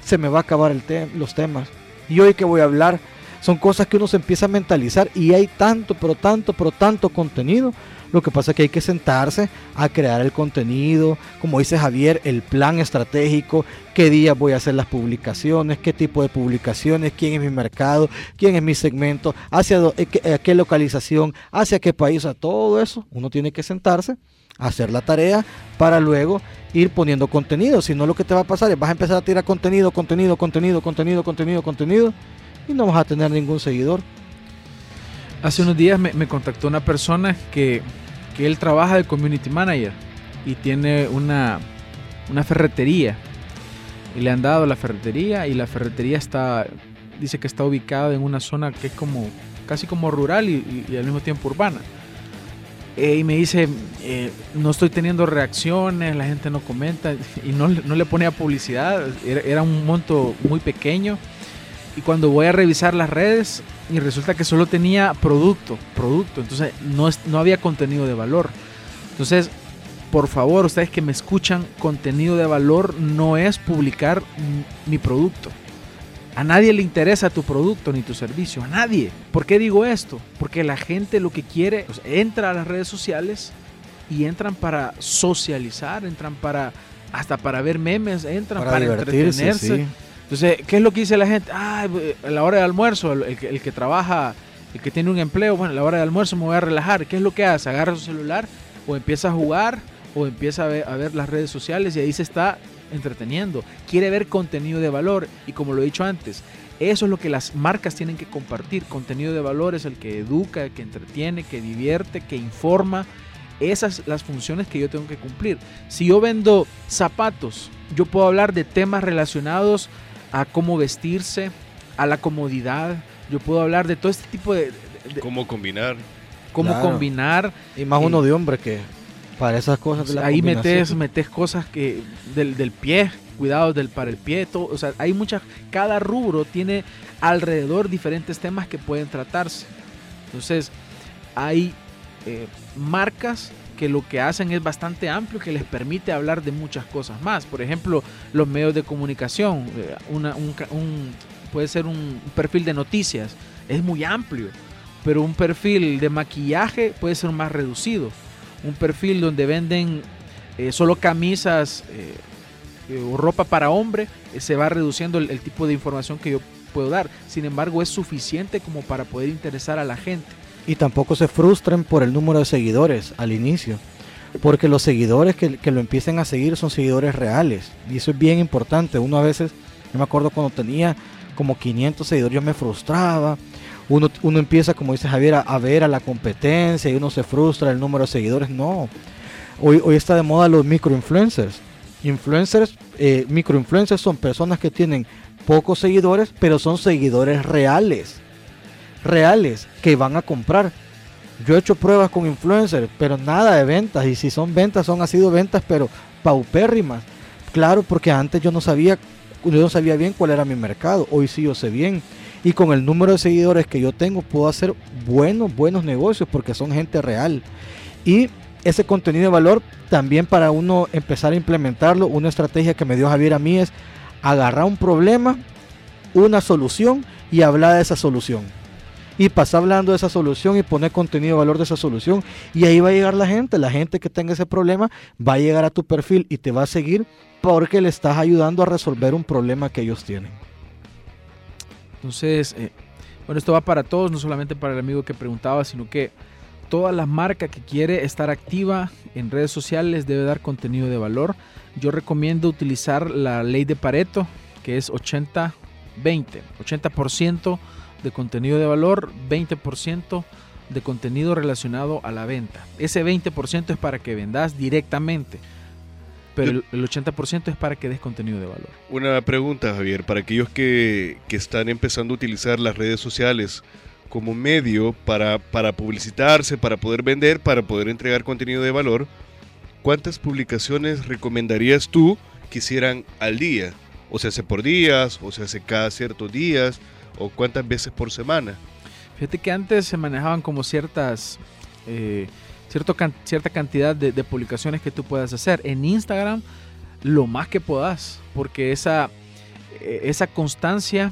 Se me va a acabar los temas. ¿Y hoy qué voy a hablar? Son cosas que uno se empieza a mentalizar, y hay tanto, pero tanto, pero tanto contenido. Lo que pasa es que hay que sentarse a crear el contenido, como dice Javier, el plan estratégico, qué días voy a hacer las publicaciones, qué tipo de publicaciones, quién es mi mercado, quién es mi segmento, hacia qué localización, hacia qué país, a todo eso. Uno tiene que sentarse, hacer la tarea para luego ir poniendo contenido. Si no, lo que te va a pasar es vas a empezar a tirar contenido. Y no vas a tener ningún seguidor. Hace unos días me contactó una persona que él trabaja de community manager y tiene una ferretería, y le han dado la ferretería, y la ferretería dice que está ubicada en una zona que es como casi como rural y al mismo tiempo urbana, y me dice, no estoy teniendo reacciones, la gente no comenta, y no le ponía publicidad, era un monto muy pequeño. Y cuando voy a revisar las redes, y resulta que solo tenía producto. Entonces no había contenido de valor. Entonces, por favor, ustedes que me escuchan, contenido de valor no es publicar mi producto. A nadie le interesa tu producto ni tu servicio, a nadie. ¿Por qué digo esto? Porque la gente lo que quiere, o sea, entra a las redes sociales y entran para socializar, entran hasta para ver memes, entran para entretenerse. Sí. Entonces, ¿qué es lo que dice la gente? A la hora de almuerzo, el que trabaja, el que tiene un empleo, bueno, a la hora de almuerzo me voy a relajar. ¿Qué es lo que hace? Agarra su celular, o empieza a jugar, o empieza a ver las redes sociales, y ahí se está entreteniendo. Quiere ver contenido de valor, y como lo he dicho antes, eso es lo que las marcas tienen que compartir. Contenido de valor es el que educa, el que entretiene, que divierte, que informa. Esas son las funciones que yo tengo que cumplir. Si yo vendo zapatos, yo puedo hablar de temas relacionados a cómo vestirse, a la comodidad. Yo puedo hablar de todo este tipo de cómo combinar. Y más uno de hombre que para esas cosas. De la ahí metes cosas que del pie, cuidados para el pie. Todo, o sea, hay muchas. Cada rubro tiene alrededor diferentes temas que pueden tratarse. Entonces, hay marcas que lo que hacen es bastante amplio, que les permite hablar de muchas cosas más. Por ejemplo, los medios de comunicación, puede ser un perfil de noticias, es muy amplio, pero un perfil de maquillaje puede ser más reducido. Un perfil donde venden solo camisas o ropa para hombre, se va reduciendo el tipo de información que yo puedo dar. Sin embargo, es suficiente como para poder interesar a la gente. Y tampoco se frustren por el número de seguidores al inicio, porque los seguidores que lo empiecen a seguir son seguidores reales, y eso es bien importante. Uno a veces, yo me acuerdo cuando tenía como 500 seguidores, yo me frustraba. Uno empieza, como dice Javier, a ver a la competencia, y uno se frustra el número de seguidores. No, hoy está de moda los microinfluencers. Microinfluencers son personas que tienen pocos seguidores, pero son seguidores reales que van a comprar. Yo he hecho pruebas con influencers, pero nada de ventas, y si son ventas, han sido ventas pero paupérrimas. Claro, porque antes yo no sabía bien cuál era mi mercado. Hoy sí yo sé bien, y con el número de seguidores que yo tengo puedo hacer buenos negocios, porque son gente real. Y ese contenido de valor también, para uno empezar a implementarlo, una estrategia que me dio Javier a mí es agarrar un problema, una solución, y hablar de esa solución, y pasa hablando de esa solución, y poner contenido de valor de esa solución, y ahí va a llegar la gente que tenga ese problema, va a llegar a tu perfil y te va a seguir, porque le estás ayudando a resolver un problema que ellos tienen. Entonces, bueno, esto va para todos, no solamente para el amigo que preguntaba, sino que Toda la marca que quiere estar activa en redes sociales debe dar contenido de valor. Yo recomiendo utilizar la ley de Pareto, que es 80-20. 80% de contenido de valor, 20% de contenido relacionado a la venta. Ese 20% es para que vendas directamente, pero el 80% es para que des contenido de valor. Una pregunta, Javier, para aquellos que están empezando a utilizar las redes sociales como medio para publicitarse, para poder vender, para poder entregar contenido de valor, ¿cuántas publicaciones recomendarías tú que hicieran al día? ¿O se hace por días, o se hace cada ciertos días, o cuántas veces por semana? Fíjate que antes se manejaban como cierta cantidad de publicaciones que tú puedas hacer. En Instagram, lo más que puedas, porque esa constancia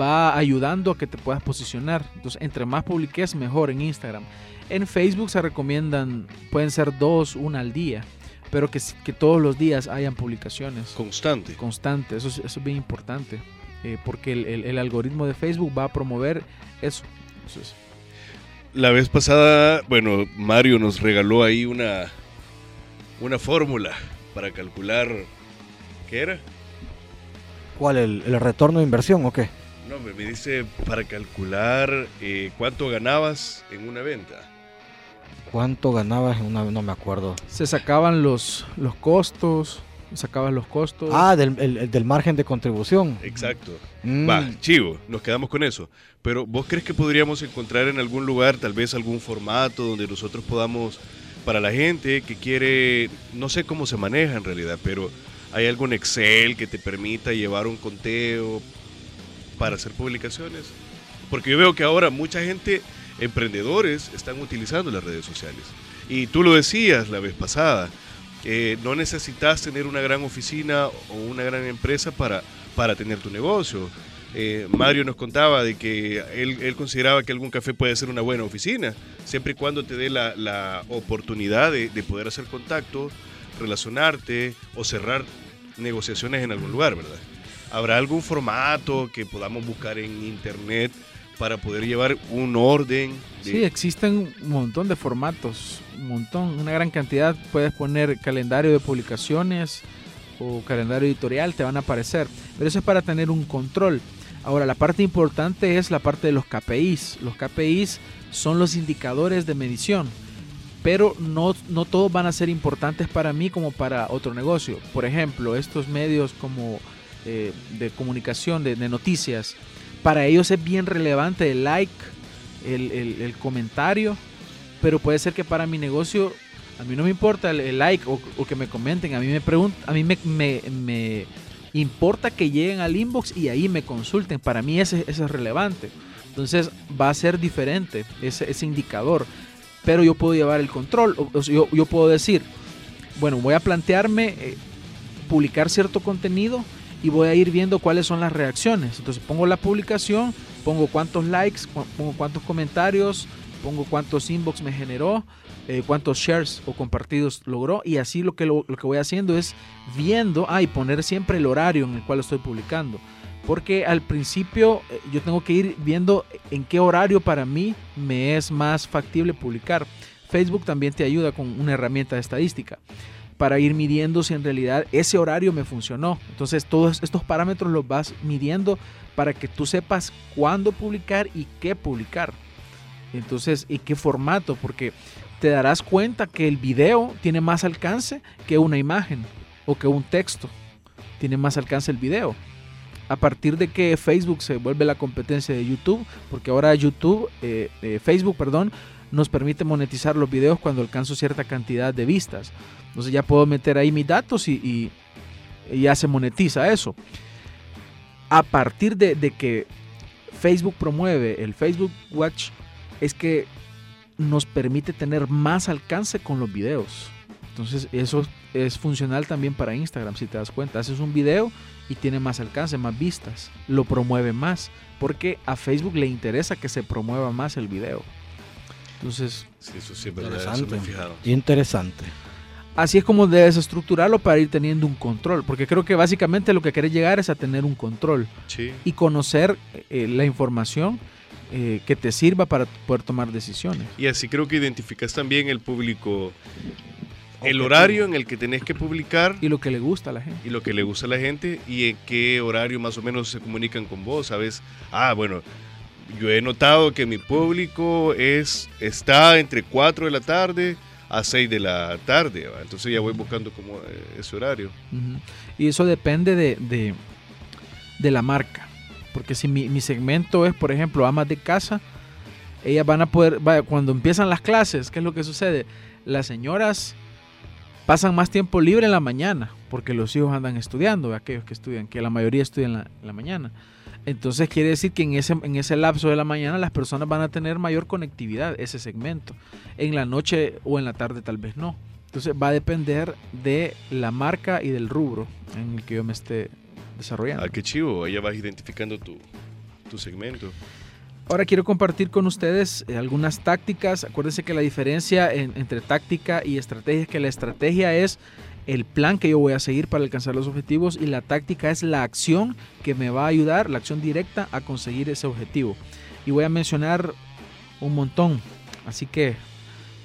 va ayudando a que te puedas posicionar. Entonces, entre más publiques, mejor en Instagram. En Facebook se recomiendan, pueden ser 2, 1 al día, pero que todos los días hayan publicaciones. Constante. Eso es bien importante, porque el algoritmo de Facebook va a promover eso. Entonces, la vez pasada, bueno, Mario nos regaló ahí una fórmula para calcular, ¿qué era? ¿Cuál? ¿El retorno de inversión o qué? No, me dice para calcular cuánto ganabas en una venta. ¿Cuánto ganabas en una venta? No me acuerdo. Se sacaban los costos. Ah, del margen de contribución. Exacto. Va, chivo, nos quedamos con eso. Pero ¿vos crees que podríamos encontrar en algún lugar, tal vez algún formato donde nosotros podamos, para la gente que quiere, no sé cómo se maneja en realidad, pero hay algún Excel que te permita llevar un conteo para hacer publicaciones? Porque yo veo que ahora mucha gente, emprendedores, están utilizando las redes sociales. Y tú lo decías la vez pasada, no necesitas tener una gran oficina o una gran empresa para tener tu negocio. Mario nos contaba de que él consideraba que algún café puede ser una buena oficina, siempre y cuando te dé la oportunidad de poder hacer contacto, relacionarte o cerrar negociaciones en algún lugar, ¿verdad? ¿Habrá algún formato que podamos buscar en internet para poder llevar un orden? Sí, existen un montón de formatos, una gran cantidad. Puedes poner calendario de publicaciones o calendario editorial, te van a aparecer, pero eso es para tener un control. Ahora, la parte importante es la parte de los KPIs. Los KPIs son los indicadores de medición, pero no todos van a ser importantes para mí como para otro negocio. Por ejemplo, estos medios como de comunicación, de noticias, para ellos es bien relevante el like, el comentario, pero puede ser que para mi negocio, a mí no me importa el like o que me comenten. A mí me importa que lleguen al inbox y ahí me consulten. Para mí eso es relevante. Entonces va a ser diferente ese indicador, pero yo puedo llevar el control. Yo puedo decir, bueno, voy a plantearme publicar cierto contenido y voy a ir viendo cuáles son las reacciones. Entonces pongo la publicación, pongo cuántos likes, pongo cuántos comentarios, pongo cuántos inbox me generó, cuántos shares o compartidos logró, y así lo que voy haciendo es viendo, y poner siempre el horario en el cual estoy publicando, porque al principio yo tengo que ir viendo en qué horario para mí me es más factible publicar. Facebook también te ayuda con una herramienta de estadística para ir midiendo si en realidad ese horario me funcionó. Entonces todos estos parámetros los vas midiendo para que tú sepas cuándo publicar y qué publicar. Entonces, y qué formato, porque te darás cuenta que el video tiene más alcance que una imagen o que un texto. Tiene más alcance el video. A partir de que Facebook se vuelve la competencia de YouTube, porque ahora Facebook nos permite monetizar los videos cuando alcanzo cierta cantidad de vistas. Entonces ya puedo meter ahí mis datos y ya se monetiza eso. A partir de que Facebook promueve el Facebook Watch, es que nos permite tener más alcance con los videos. Entonces eso es funcional también para Instagram, si te das cuenta. Haces un video y tiene más alcance, más vistas. Lo promueve más, porque a Facebook le interesa que se promueva más el video. Entonces, sí, eso sí es interesante. Interesante. Así es como debes estructurarlo para ir teniendo un control, porque creo que básicamente lo que querés llegar es a tener un control. Sí. Y conocer la información que te sirva para poder tomar decisiones. Y así creo que identificas también el público, el horario en el que tenés que publicar. Y lo que le gusta a la gente. Y lo que le gusta a la gente y en qué horario más o menos se comunican con vos, ¿sabes? Ah, bueno, yo he notado que mi público está entre 4 de la tarde a 6 de la tarde, ¿va? Entonces ya voy buscando como ese horario. Uh-huh. Y eso depende de la marca. Porque si mi segmento es, por ejemplo, amas de casa, ellas van a poder, cuando empiezan las clases, ¿qué es lo que sucede? Las señoras pasan más tiempo libre en la mañana, porque los hijos andan estudiando, aquellos que estudian, que la mayoría estudian en la mañana. Entonces quiere decir que en ese lapso de la mañana las personas van a tener mayor conectividad, ese segmento. En la noche o en la tarde tal vez no. Entonces va a depender de la marca y del rubro en el que yo me esté desarrollando. Ah, qué chivo, ahí vas identificando tu segmento. Ahora quiero compartir con ustedes algunas tácticas. Acuérdense que la diferencia entre táctica y estrategia es que la estrategia es el plan que yo voy a seguir para alcanzar los objetivos y la táctica es la acción que me va a ayudar, la acción directa a conseguir ese objetivo. Y voy a mencionar un montón, así que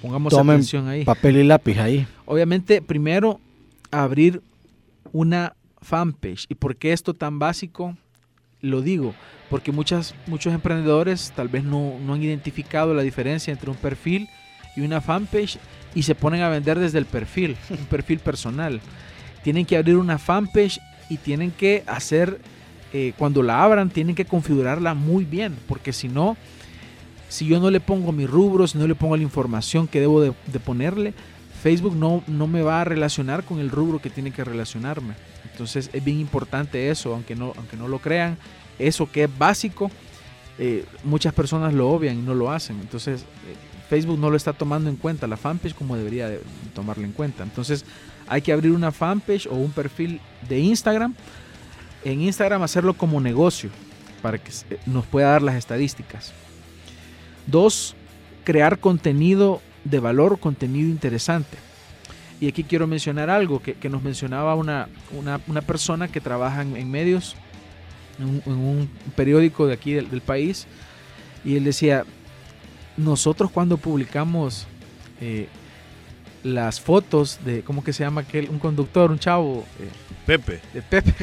pongamos atención ahí. Papel y lápiz ahí. Obviamente, primero, abrir una fanpage. ¿Y por qué esto tan básico? Lo digo porque muchos emprendedores tal vez no han identificado la diferencia entre un perfil y una fanpage y se ponen a vender desde el perfil, un perfil personal. Tienen que abrir una fanpage y tienen que hacer, cuando la abran, tienen que configurarla muy bien, porque si no, si yo no le pongo mis rubros, si no le pongo la información que debo de ponerle, Facebook no me va a relacionar con el rubro que tiene que relacionarme. Entonces es bien importante eso, aunque no lo crean, eso que es básico, muchas personas lo obvian y no lo hacen. Entonces Facebook no lo está tomando en cuenta, la fanpage, como debería de tomarla en cuenta. Entonces hay que abrir una fanpage o un perfil de Instagram. En Instagram hacerlo como negocio para que nos pueda dar las estadísticas. 2, crear contenido de valor, contenido interesante. Y aquí quiero mencionar algo que nos mencionaba una persona que trabaja en medios, en un periódico de aquí del país, y él decía, nosotros cuando publicamos las fotos de, ¿cómo que se llama aquel? Un conductor, un chavo. Pepe. De Pepe.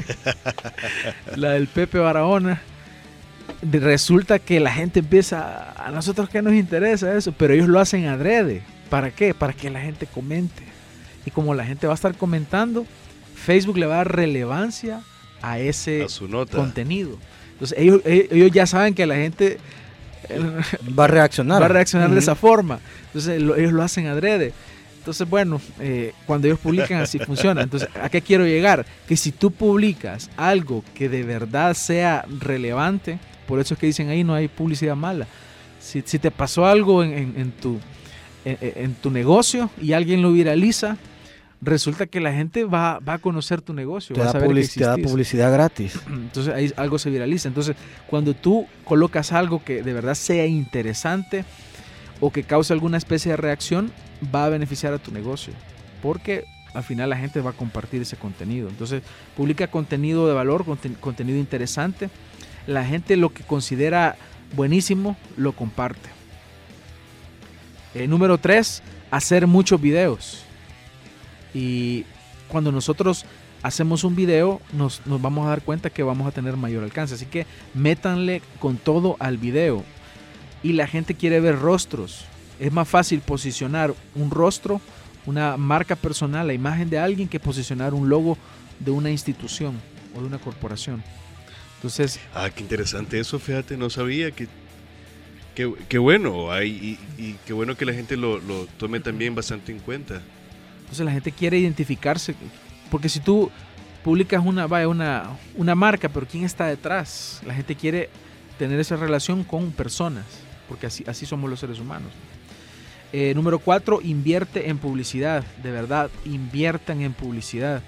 La del Pepe Barahona. Resulta que la gente empieza, a nosotros qué nos interesa eso, pero ellos lo hacen adrede. ¿Para qué? Para que la gente comente. Y como la gente va a estar comentando, Facebook le va a dar relevancia a ese contenido. Entonces ellos ya saben que la gente va a reaccionar uh-huh. de esa forma. Entonces ellos lo hacen adrede. Entonces bueno, cuando ellos publican así funciona. Entonces, ¿a qué quiero llegar? Que si tú publicas algo que de verdad sea relevante, por eso es que dicen ahí no hay publicidad mala. Si te pasó algo en tu negocio y alguien lo viraliza, resulta que la gente va a conocer tu negocio. Te da publicidad gratis. Entonces ahí algo se viraliza. Entonces cuando tú colocas algo que de verdad sea interesante o que cause alguna especie de reacción, va a beneficiar a tu negocio. Porque al final la gente va a compartir ese contenido. Entonces publica contenido de valor, contenido interesante. La gente lo que considera buenísimo lo comparte. Número 3, hacer muchos videos. Y cuando nosotros hacemos un video, nos vamos a dar cuenta que vamos a tener mayor alcance. Así que métanle con todo al video. Y la gente quiere ver rostros. Es más fácil posicionar un rostro, una marca personal, la imagen de alguien, que posicionar un logo de una institución o de una corporación. Entonces, qué interesante eso, fíjate, no sabía que... Qué bueno, y qué bueno que la gente lo tome también bastante en cuenta. Entonces la gente quiere identificarse, porque si tú publicas una marca, pero ¿quién está detrás? La gente quiere tener esa relación con personas, porque así somos los seres humanos. Número 4, invierte en publicidad. De verdad, inviertan en publicidad.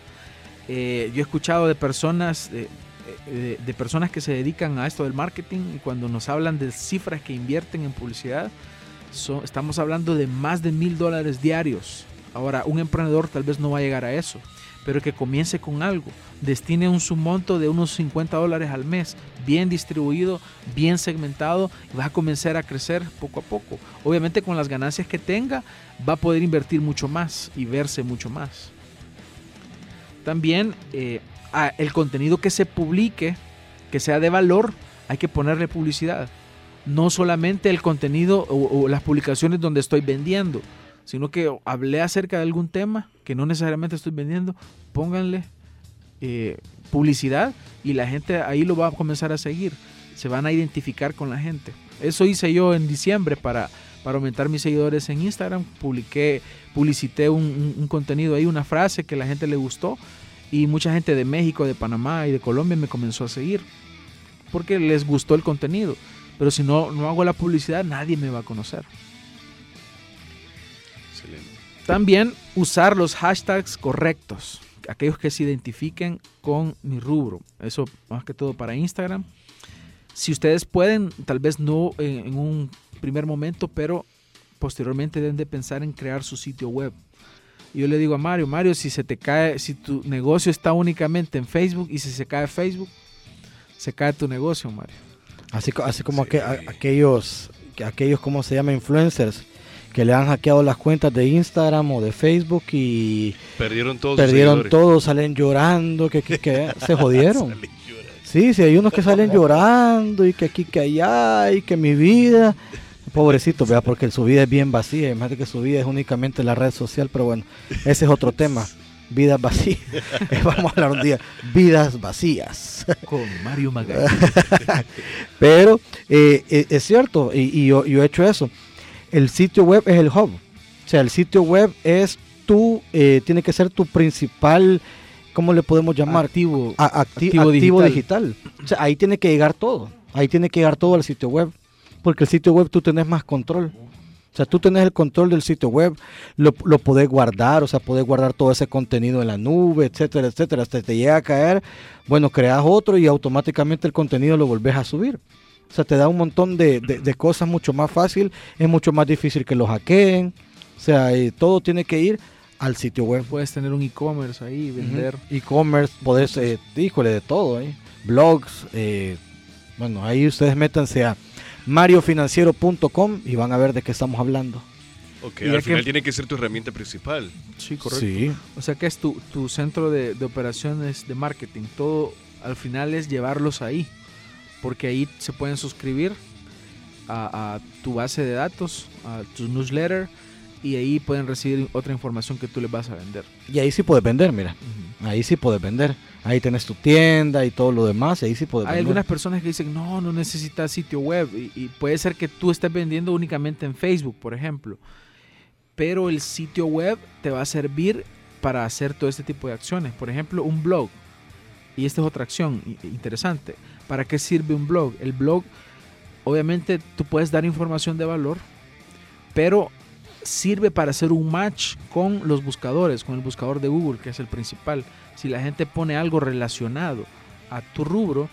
Yo he escuchado de personas... De personas que se dedican a esto del marketing, y cuando nos hablan de cifras que invierten en publicidad, estamos hablando de más de $1,000 diarios. Ahora, un emprendedor tal vez no va a llegar a eso, pero que comience con algo. Destine un submonto de unos $50 al mes, bien distribuido, bien segmentado, y vas a comenzar a crecer poco a poco. Obviamente, con las ganancias que tenga, va a poder invertir mucho más y verse mucho más. También el contenido que se publique, que sea de valor, hay que ponerle publicidad. No solamente el contenido o las publicaciones donde estoy vendiendo, sino que hablé acerca de algún tema que no necesariamente estoy vendiendo, pónganle publicidad y la gente ahí lo va a comenzar a seguir. Se van a identificar con la gente. Eso hice yo en diciembre para aumentar mis seguidores en Instagram. Publicité un contenido ahí, una frase que a la gente le gustó, y mucha gente de México, de Panamá y de Colombia me comenzó a seguir porque les gustó el contenido. Pero si no hago la publicidad, nadie me va a conocer. Excelente. También usar los hashtags correctos, aquellos que se identifiquen con mi rubro. Eso más que todo para Instagram. Si ustedes pueden, tal vez no en un primer momento, pero posteriormente deben de pensar en crear su sitio web. Yo le digo a Mario, si se te cae, si tu negocio está únicamente en Facebook y si se cae Facebook, se cae tu negocio, Mario. Así como sí. aquellos, ¿cómo se llama? Influencers que le han hackeado las cuentas de Instagram o de Facebook y perdieron todo, salen llorando, que se jodieron. Sí, hay unos que salen llorando y que aquí, que allá, y que mi vida... Pobrecito, ¿verdad? Porque su vida es bien vacía. Imagínate que su vida es únicamente la red social, pero bueno, ese es otro tema. Vidas vacías. Vamos a hablar un día. Vidas vacías. Con Mario Magallanes. Pero es cierto, y yo he hecho eso. El sitio web es el hub. O sea, el sitio web es tiene que ser tu principal, ¿cómo le podemos llamar? Activo digital. O sea, ahí tiene que llegar todo. Ahí tiene que llegar todo al sitio web. Porque el sitio web tú tenés más control. O sea, tú tenés el control del sitio web, lo podés guardar, o sea, podés guardar todo ese contenido en la nube, etcétera, etcétera. Hasta te llega a caer, bueno, creas otro y automáticamente el contenido lo volvés a subir. O sea, te da un montón de cosas mucho más fácil, es mucho más difícil que lo hackeen. O sea, todo tiene que ir al sitio web. Puedes tener un e-commerce ahí, vender. Uh-huh. E-commerce, podés, de todo, ¿eh? Blogs, bueno, ahí ustedes métanse a mariofinanciero.com y van a ver de qué estamos hablando. Ok, al final tiene que ser tu herramienta principal. Sí, correcto. Sí. O sea que es tu centro de operaciones de marketing. Todo al final es llevarlos ahí, porque ahí se pueden suscribir a tu base de datos, a tu newsletter, y ahí pueden recibir otra información que tú les vas a vender. Y ahí sí puedes vender, mira. Uh-huh. Ahí sí puedes vender. Ahí tenés tu tienda y todo lo demás, ahí sí puedes vender. Hay algunas personas que dicen, no necesitas sitio web. Y puede ser que tú estés vendiendo únicamente en Facebook, por ejemplo. Pero el sitio web te va a servir para hacer todo este tipo de acciones. Por ejemplo, un blog. Y esta es otra acción interesante. ¿Para qué sirve un blog? El blog, obviamente, tú puedes dar información de valor, pero sirve para hacer un match con los buscadores, con el buscador de Google, que es el principal. Si la gente pone algo relacionado a tu rubro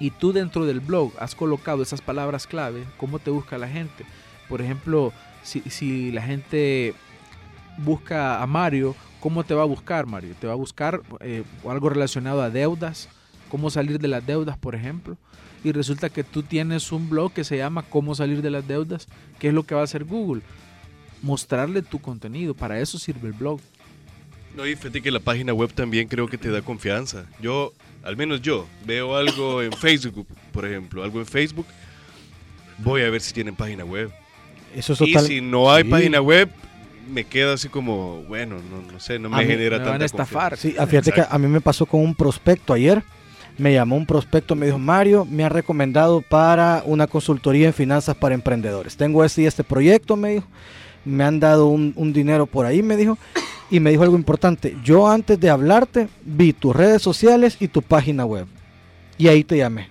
y tú dentro del blog has colocado esas palabras clave, ¿cómo te busca la gente? Por ejemplo, si la gente busca a Mario, ¿cómo te va a buscar, Mario? Te va a buscar algo relacionado a deudas, cómo salir de las deudas, por ejemplo. Y resulta que tú tienes un blog que se llama Cómo salir de las deudas, que es lo que va a hacer Google. Mostrarle tu contenido, para eso sirve el blog. No, y fíjate que la página web también creo que te da confianza. Yo, al menos yo, veo algo en Facebook, por ejemplo, voy a ver si tienen página web. Eso es total. Y si no hay página web, me quedo así como, bueno, no sé, no me genera tanta confianza. Me van a estafar. Sí, fíjate que a mí me pasó con un prospecto ayer. Me llamó un prospecto, me dijo, Mario, me ha recomendado para una consultoría en finanzas para emprendedores. Tengo este y este proyecto, me dijo. Me han dado un dinero por ahí, me dijo. Y me dijo algo importante. Yo antes de hablarte, vi tus redes sociales y tu página web. Y ahí te llamé.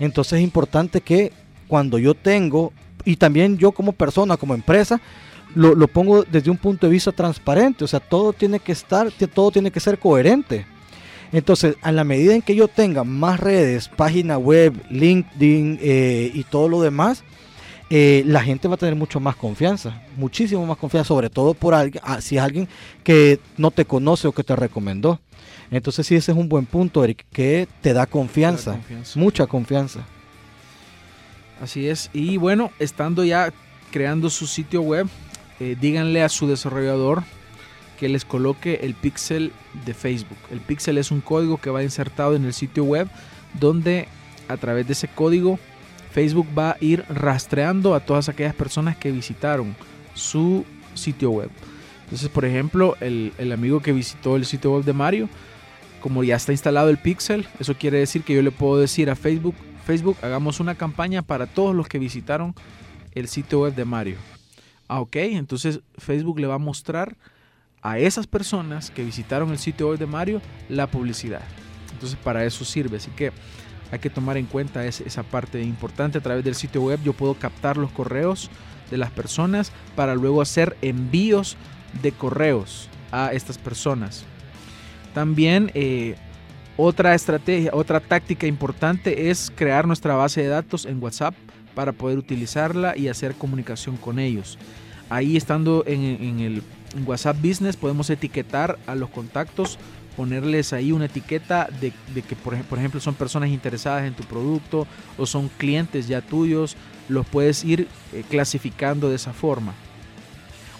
Entonces es importante que cuando yo tengo, y también yo como persona, como empresa, lo pongo desde un punto de vista transparente. O sea, todo tiene que estar, todo tiene que ser coherente. Entonces, a la medida en que yo tenga más redes, página web, LinkedIn y todo lo demás, la gente va a tener mucho más confianza, muchísimo más confianza, sobre todo por alguien, si es alguien que no te conoce o que te recomendó. Entonces sí, ese es un buen punto, Eric, que te da confianza, mucha confianza. Así es. Y bueno, estando ya creando su sitio web, díganle a su desarrollador que les coloque el pixel de Facebook. El pixel es un código que va insertado en el sitio web, donde a través de ese código Facebook va a ir rastreando a todas aquellas personas que visitaron su sitio web. Entonces, por ejemplo, el amigo que visitó el sitio web de Mario, como ya está instalado el pixel, eso quiere decir que yo le puedo decir a Facebook, Facebook, hagamos una campaña para todos los que visitaron el sitio web de Mario. Ah, ok, entonces Facebook le va a mostrar a esas personas que visitaron el sitio web de Mario la publicidad. Entonces, para eso sirve, así que hay que tomar en cuenta esa parte importante. A través del sitio web yo puedo captar los correos de las personas para luego hacer envíos de correos a estas personas. También otra estrategia, otra táctica importante es crear nuestra base de datos en WhatsApp para poder utilizarla y hacer comunicación con ellos. Ahí, estando en WhatsApp Business, podemos etiquetar a los contactos, ponerles ahí una etiqueta de que por ejemplo son personas interesadas en tu producto o son clientes ya tuyos. Los puedes ir clasificando de esa forma.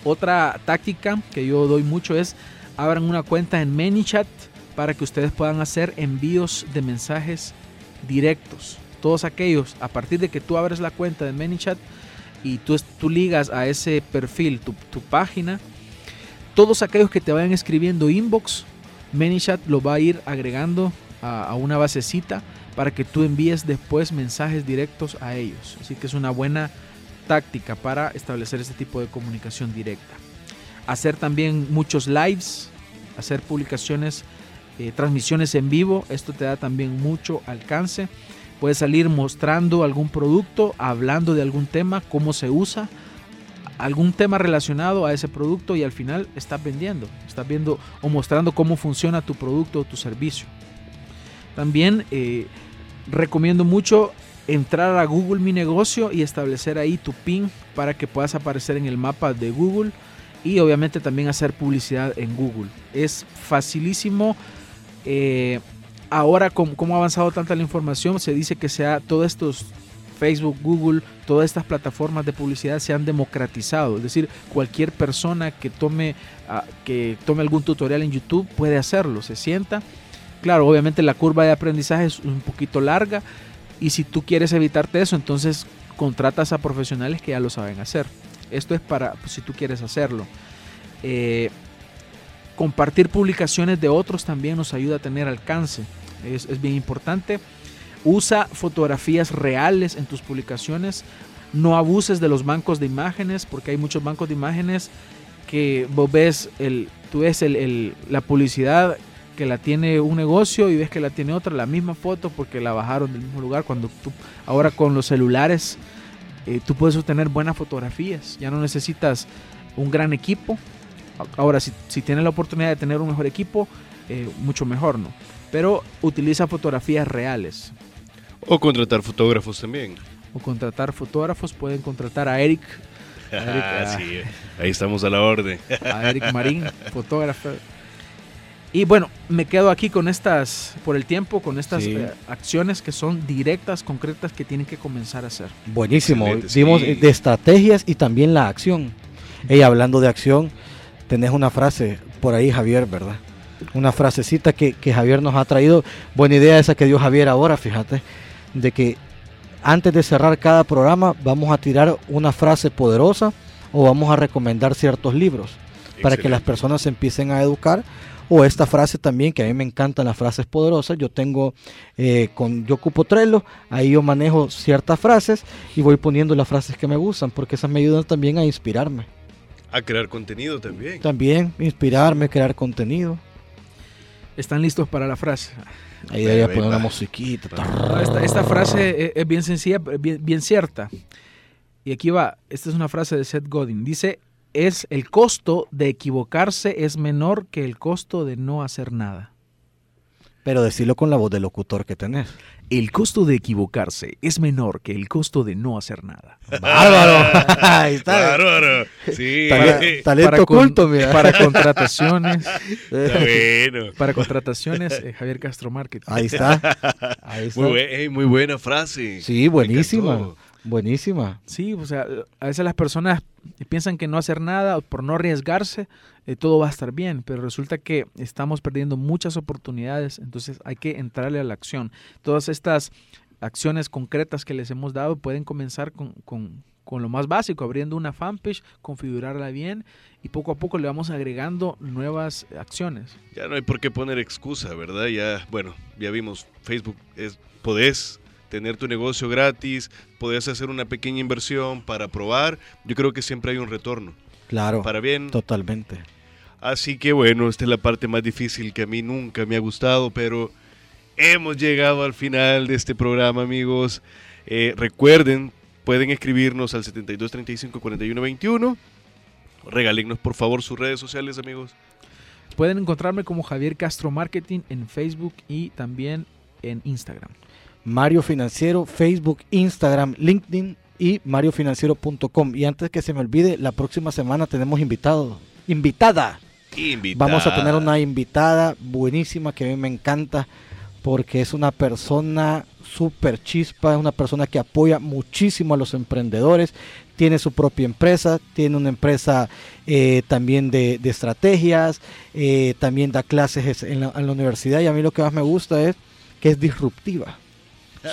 Otra táctica que yo doy mucho es abran una cuenta en ManyChat para que ustedes puedan hacer envíos de mensajes directos. Todos aquellos, a partir de que tú abres la cuenta de ManyChat y tú ligas a ese perfil tu página, todos aquellos que te vayan escribiendo inbox, ManyChat lo va a ir agregando a una basecita para que tú envíes después mensajes directos a ellos. Así que es una buena táctica para establecer este tipo de comunicación directa. Hacer también muchos lives, hacer publicaciones, transmisiones en vivo. Esto te da también mucho alcance. Puedes salir mostrando algún producto, hablando de algún tema, cómo se usa, algún tema relacionado a ese producto, y al final estás vendiendo, estás viendo o mostrando cómo funciona tu producto o tu servicio. También recomiendo mucho entrar a Google Mi Negocio y establecer ahí tu PIN para que puedas aparecer en el mapa de Google, y obviamente también hacer publicidad en Google. Es facilísimo. Ahora, como ha avanzado tanta la información, se dice que sea todos estos Facebook, Google, todas estas plataformas de publicidad se han democratizado. Es decir, cualquier persona que tome algún tutorial en YouTube puede hacerlo. Se sienta. Claro, obviamente la curva de aprendizaje es un poquito larga, y si tú quieres evitarte eso, entonces contratas a profesionales que ya lo saben hacer. Esto es para, pues, si tú quieres hacerlo. Compartir publicaciones de otros también nos ayuda a tener alcance. Es bien importante. Usa fotografías reales en tus publicaciones. No abuses de los bancos de imágenes, porque hay muchos bancos de imágenes que vos ves, la publicidad que la tiene un negocio y ves que la tiene otra, la misma foto, porque la bajaron del mismo lugar. Cuando ahora con los celulares tú puedes obtener buenas fotografías, ya no necesitas un gran equipo. Ahora, si tienes la oportunidad de tener un mejor equipo, mucho mejor, ¿no? Pero utiliza fotografías reales. O contratar fotógrafos también. O contratar fotógrafos. Pueden contratar a Eric. Sí, ahí estamos a la orden. A Eric Marín, fotógrafo. Y bueno, me quedo aquí con estas, por el tiempo, con estas acciones que son directas, concretas, que tienen que comenzar a hacer. Buenísimo. Dimos de estrategias y también la acción. Hey, hablando de acción, tenés una frase por ahí, Javier, ¿verdad? Una frasecita que Javier nos ha traído. Buena idea esa que dio Javier ahora, fíjate, de que antes de cerrar cada programa vamos a tirar una frase poderosa o vamos a recomendar ciertos libros. Excelente. Para que las personas se empiecen a educar. O esta frase también, que a mí me encantan las frases poderosas. Yo tengo, yo ocupo Trello, ahí yo manejo ciertas frases y voy poniendo las frases que me gustan, porque esas me ayudan también a inspirarme. A crear contenido también. También, inspirarme, crear contenido. ¿Están listos para la frase? Ahí debería poner una musiquita. Esta frase es bien sencilla, bien cierta. Y aquí va, esta es una frase de Seth Godin. Dice, el costo de equivocarse es menor que el costo de no hacer nada. Pero decirlo con la voz de locutor que tenés. El costo de equivocarse es menor que el costo de no hacer nada. ¡Bárbaro! Ahí está. ¡Bárbaro! Sí. Talento oculto, mira. Para contrataciones. Está bueno. Para contrataciones, Javier Castro Marketing. Ahí está. Ahí está. Muy buena frase. Sí, buenísima. Buenísima. Sí, o sea, a veces las personas piensan que no hacer nada, por no arriesgarse, todo va a estar bien, pero resulta que estamos perdiendo muchas oportunidades, entonces hay que entrarle a la acción. Todas estas acciones concretas que les hemos dado pueden comenzar con lo más básico, abriendo una fanpage, configurarla bien y poco a poco le vamos agregando nuevas acciones. Ya no hay por qué poner excusa, ¿verdad? Ya, bueno, ya vimos, Facebook, podés tener tu negocio gratis, podés hacer una pequeña inversión para probar. Yo creo que siempre hay un retorno. Claro, para bien. Totalmente. Así que bueno, esta es la parte más difícil que a mí nunca me ha gustado, pero hemos llegado al final de este programa, amigos. Recuerden, pueden escribirnos al 7235-4121. Regálenos, por favor, sus redes sociales, amigos. Pueden encontrarme como Javier Castro Marketing en Facebook y también en Instagram. Mario Financiero, Facebook, Instagram, LinkedIn y mariofinanciero.com. Y antes que se me olvide, la próxima semana tenemos invitado. Invitada. Vamos a tener una invitada buenísima que a mí me encanta porque es una persona súper chispa, es una persona que apoya muchísimo a los emprendedores. Tiene su propia empresa, tiene una empresa también de estrategias, también da clases en la universidad, y a mí lo que más me gusta es que es disruptiva.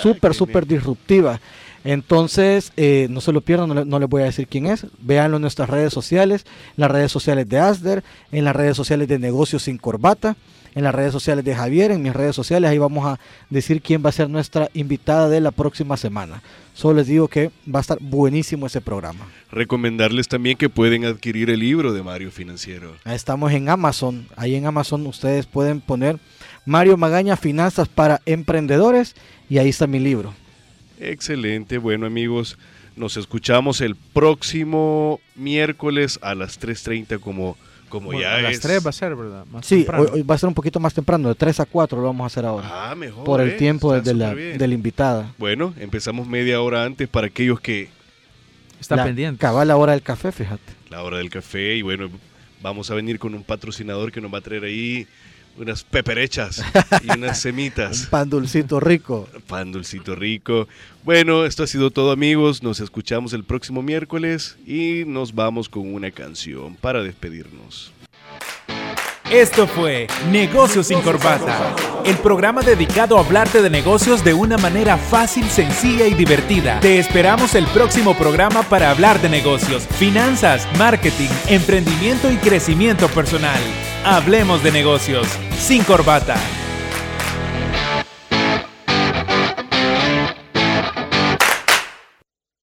Súper disruptiva. Entonces, no se lo pierdan, no les voy a decir quién es. Véanlo en nuestras redes sociales, las redes sociales de ASDER, en las redes sociales de Negocios sin Corbata, en las redes sociales de Javier, en mis redes sociales. Ahí vamos a decir quién va a ser nuestra invitada de la próxima semana. Solo les digo que va a estar buenísimo ese programa. Recomendarles también que pueden adquirir el libro de Mario Financiero. Estamos en Amazon. Ahí en Amazon ustedes pueden poner Mario Magaña, Finanzas para Emprendedores, y ahí está mi libro. Excelente. Bueno, amigos, nos escuchamos el próximo miércoles a las 3:30 como ya es. A las 3 va a ser, ¿verdad? Más sí, hoy va a ser un poquito más temprano, de 3 a 4 lo vamos a hacer ahora. Ah, mejor. Por el tiempo de la invitada. Bueno, empezamos media hora antes para aquellos que están pendientes. Acaba la hora del café, fíjate. La hora del café, y bueno, vamos a venir con un patrocinador que nos va a traer ahí unas peperechas y unas semitas. Un pan dulcito rico. Bueno, esto ha sido todo, amigos. Nos escuchamos el próximo miércoles y nos vamos con una canción para despedirnos. Esto fue Negocios sin Corbata, el programa dedicado a hablarte de negocios de una manera fácil, sencilla y divertida. Te esperamos el próximo programa para hablar de negocios, finanzas, marketing, emprendimiento y crecimiento personal. Hablemos de negocios sin corbata.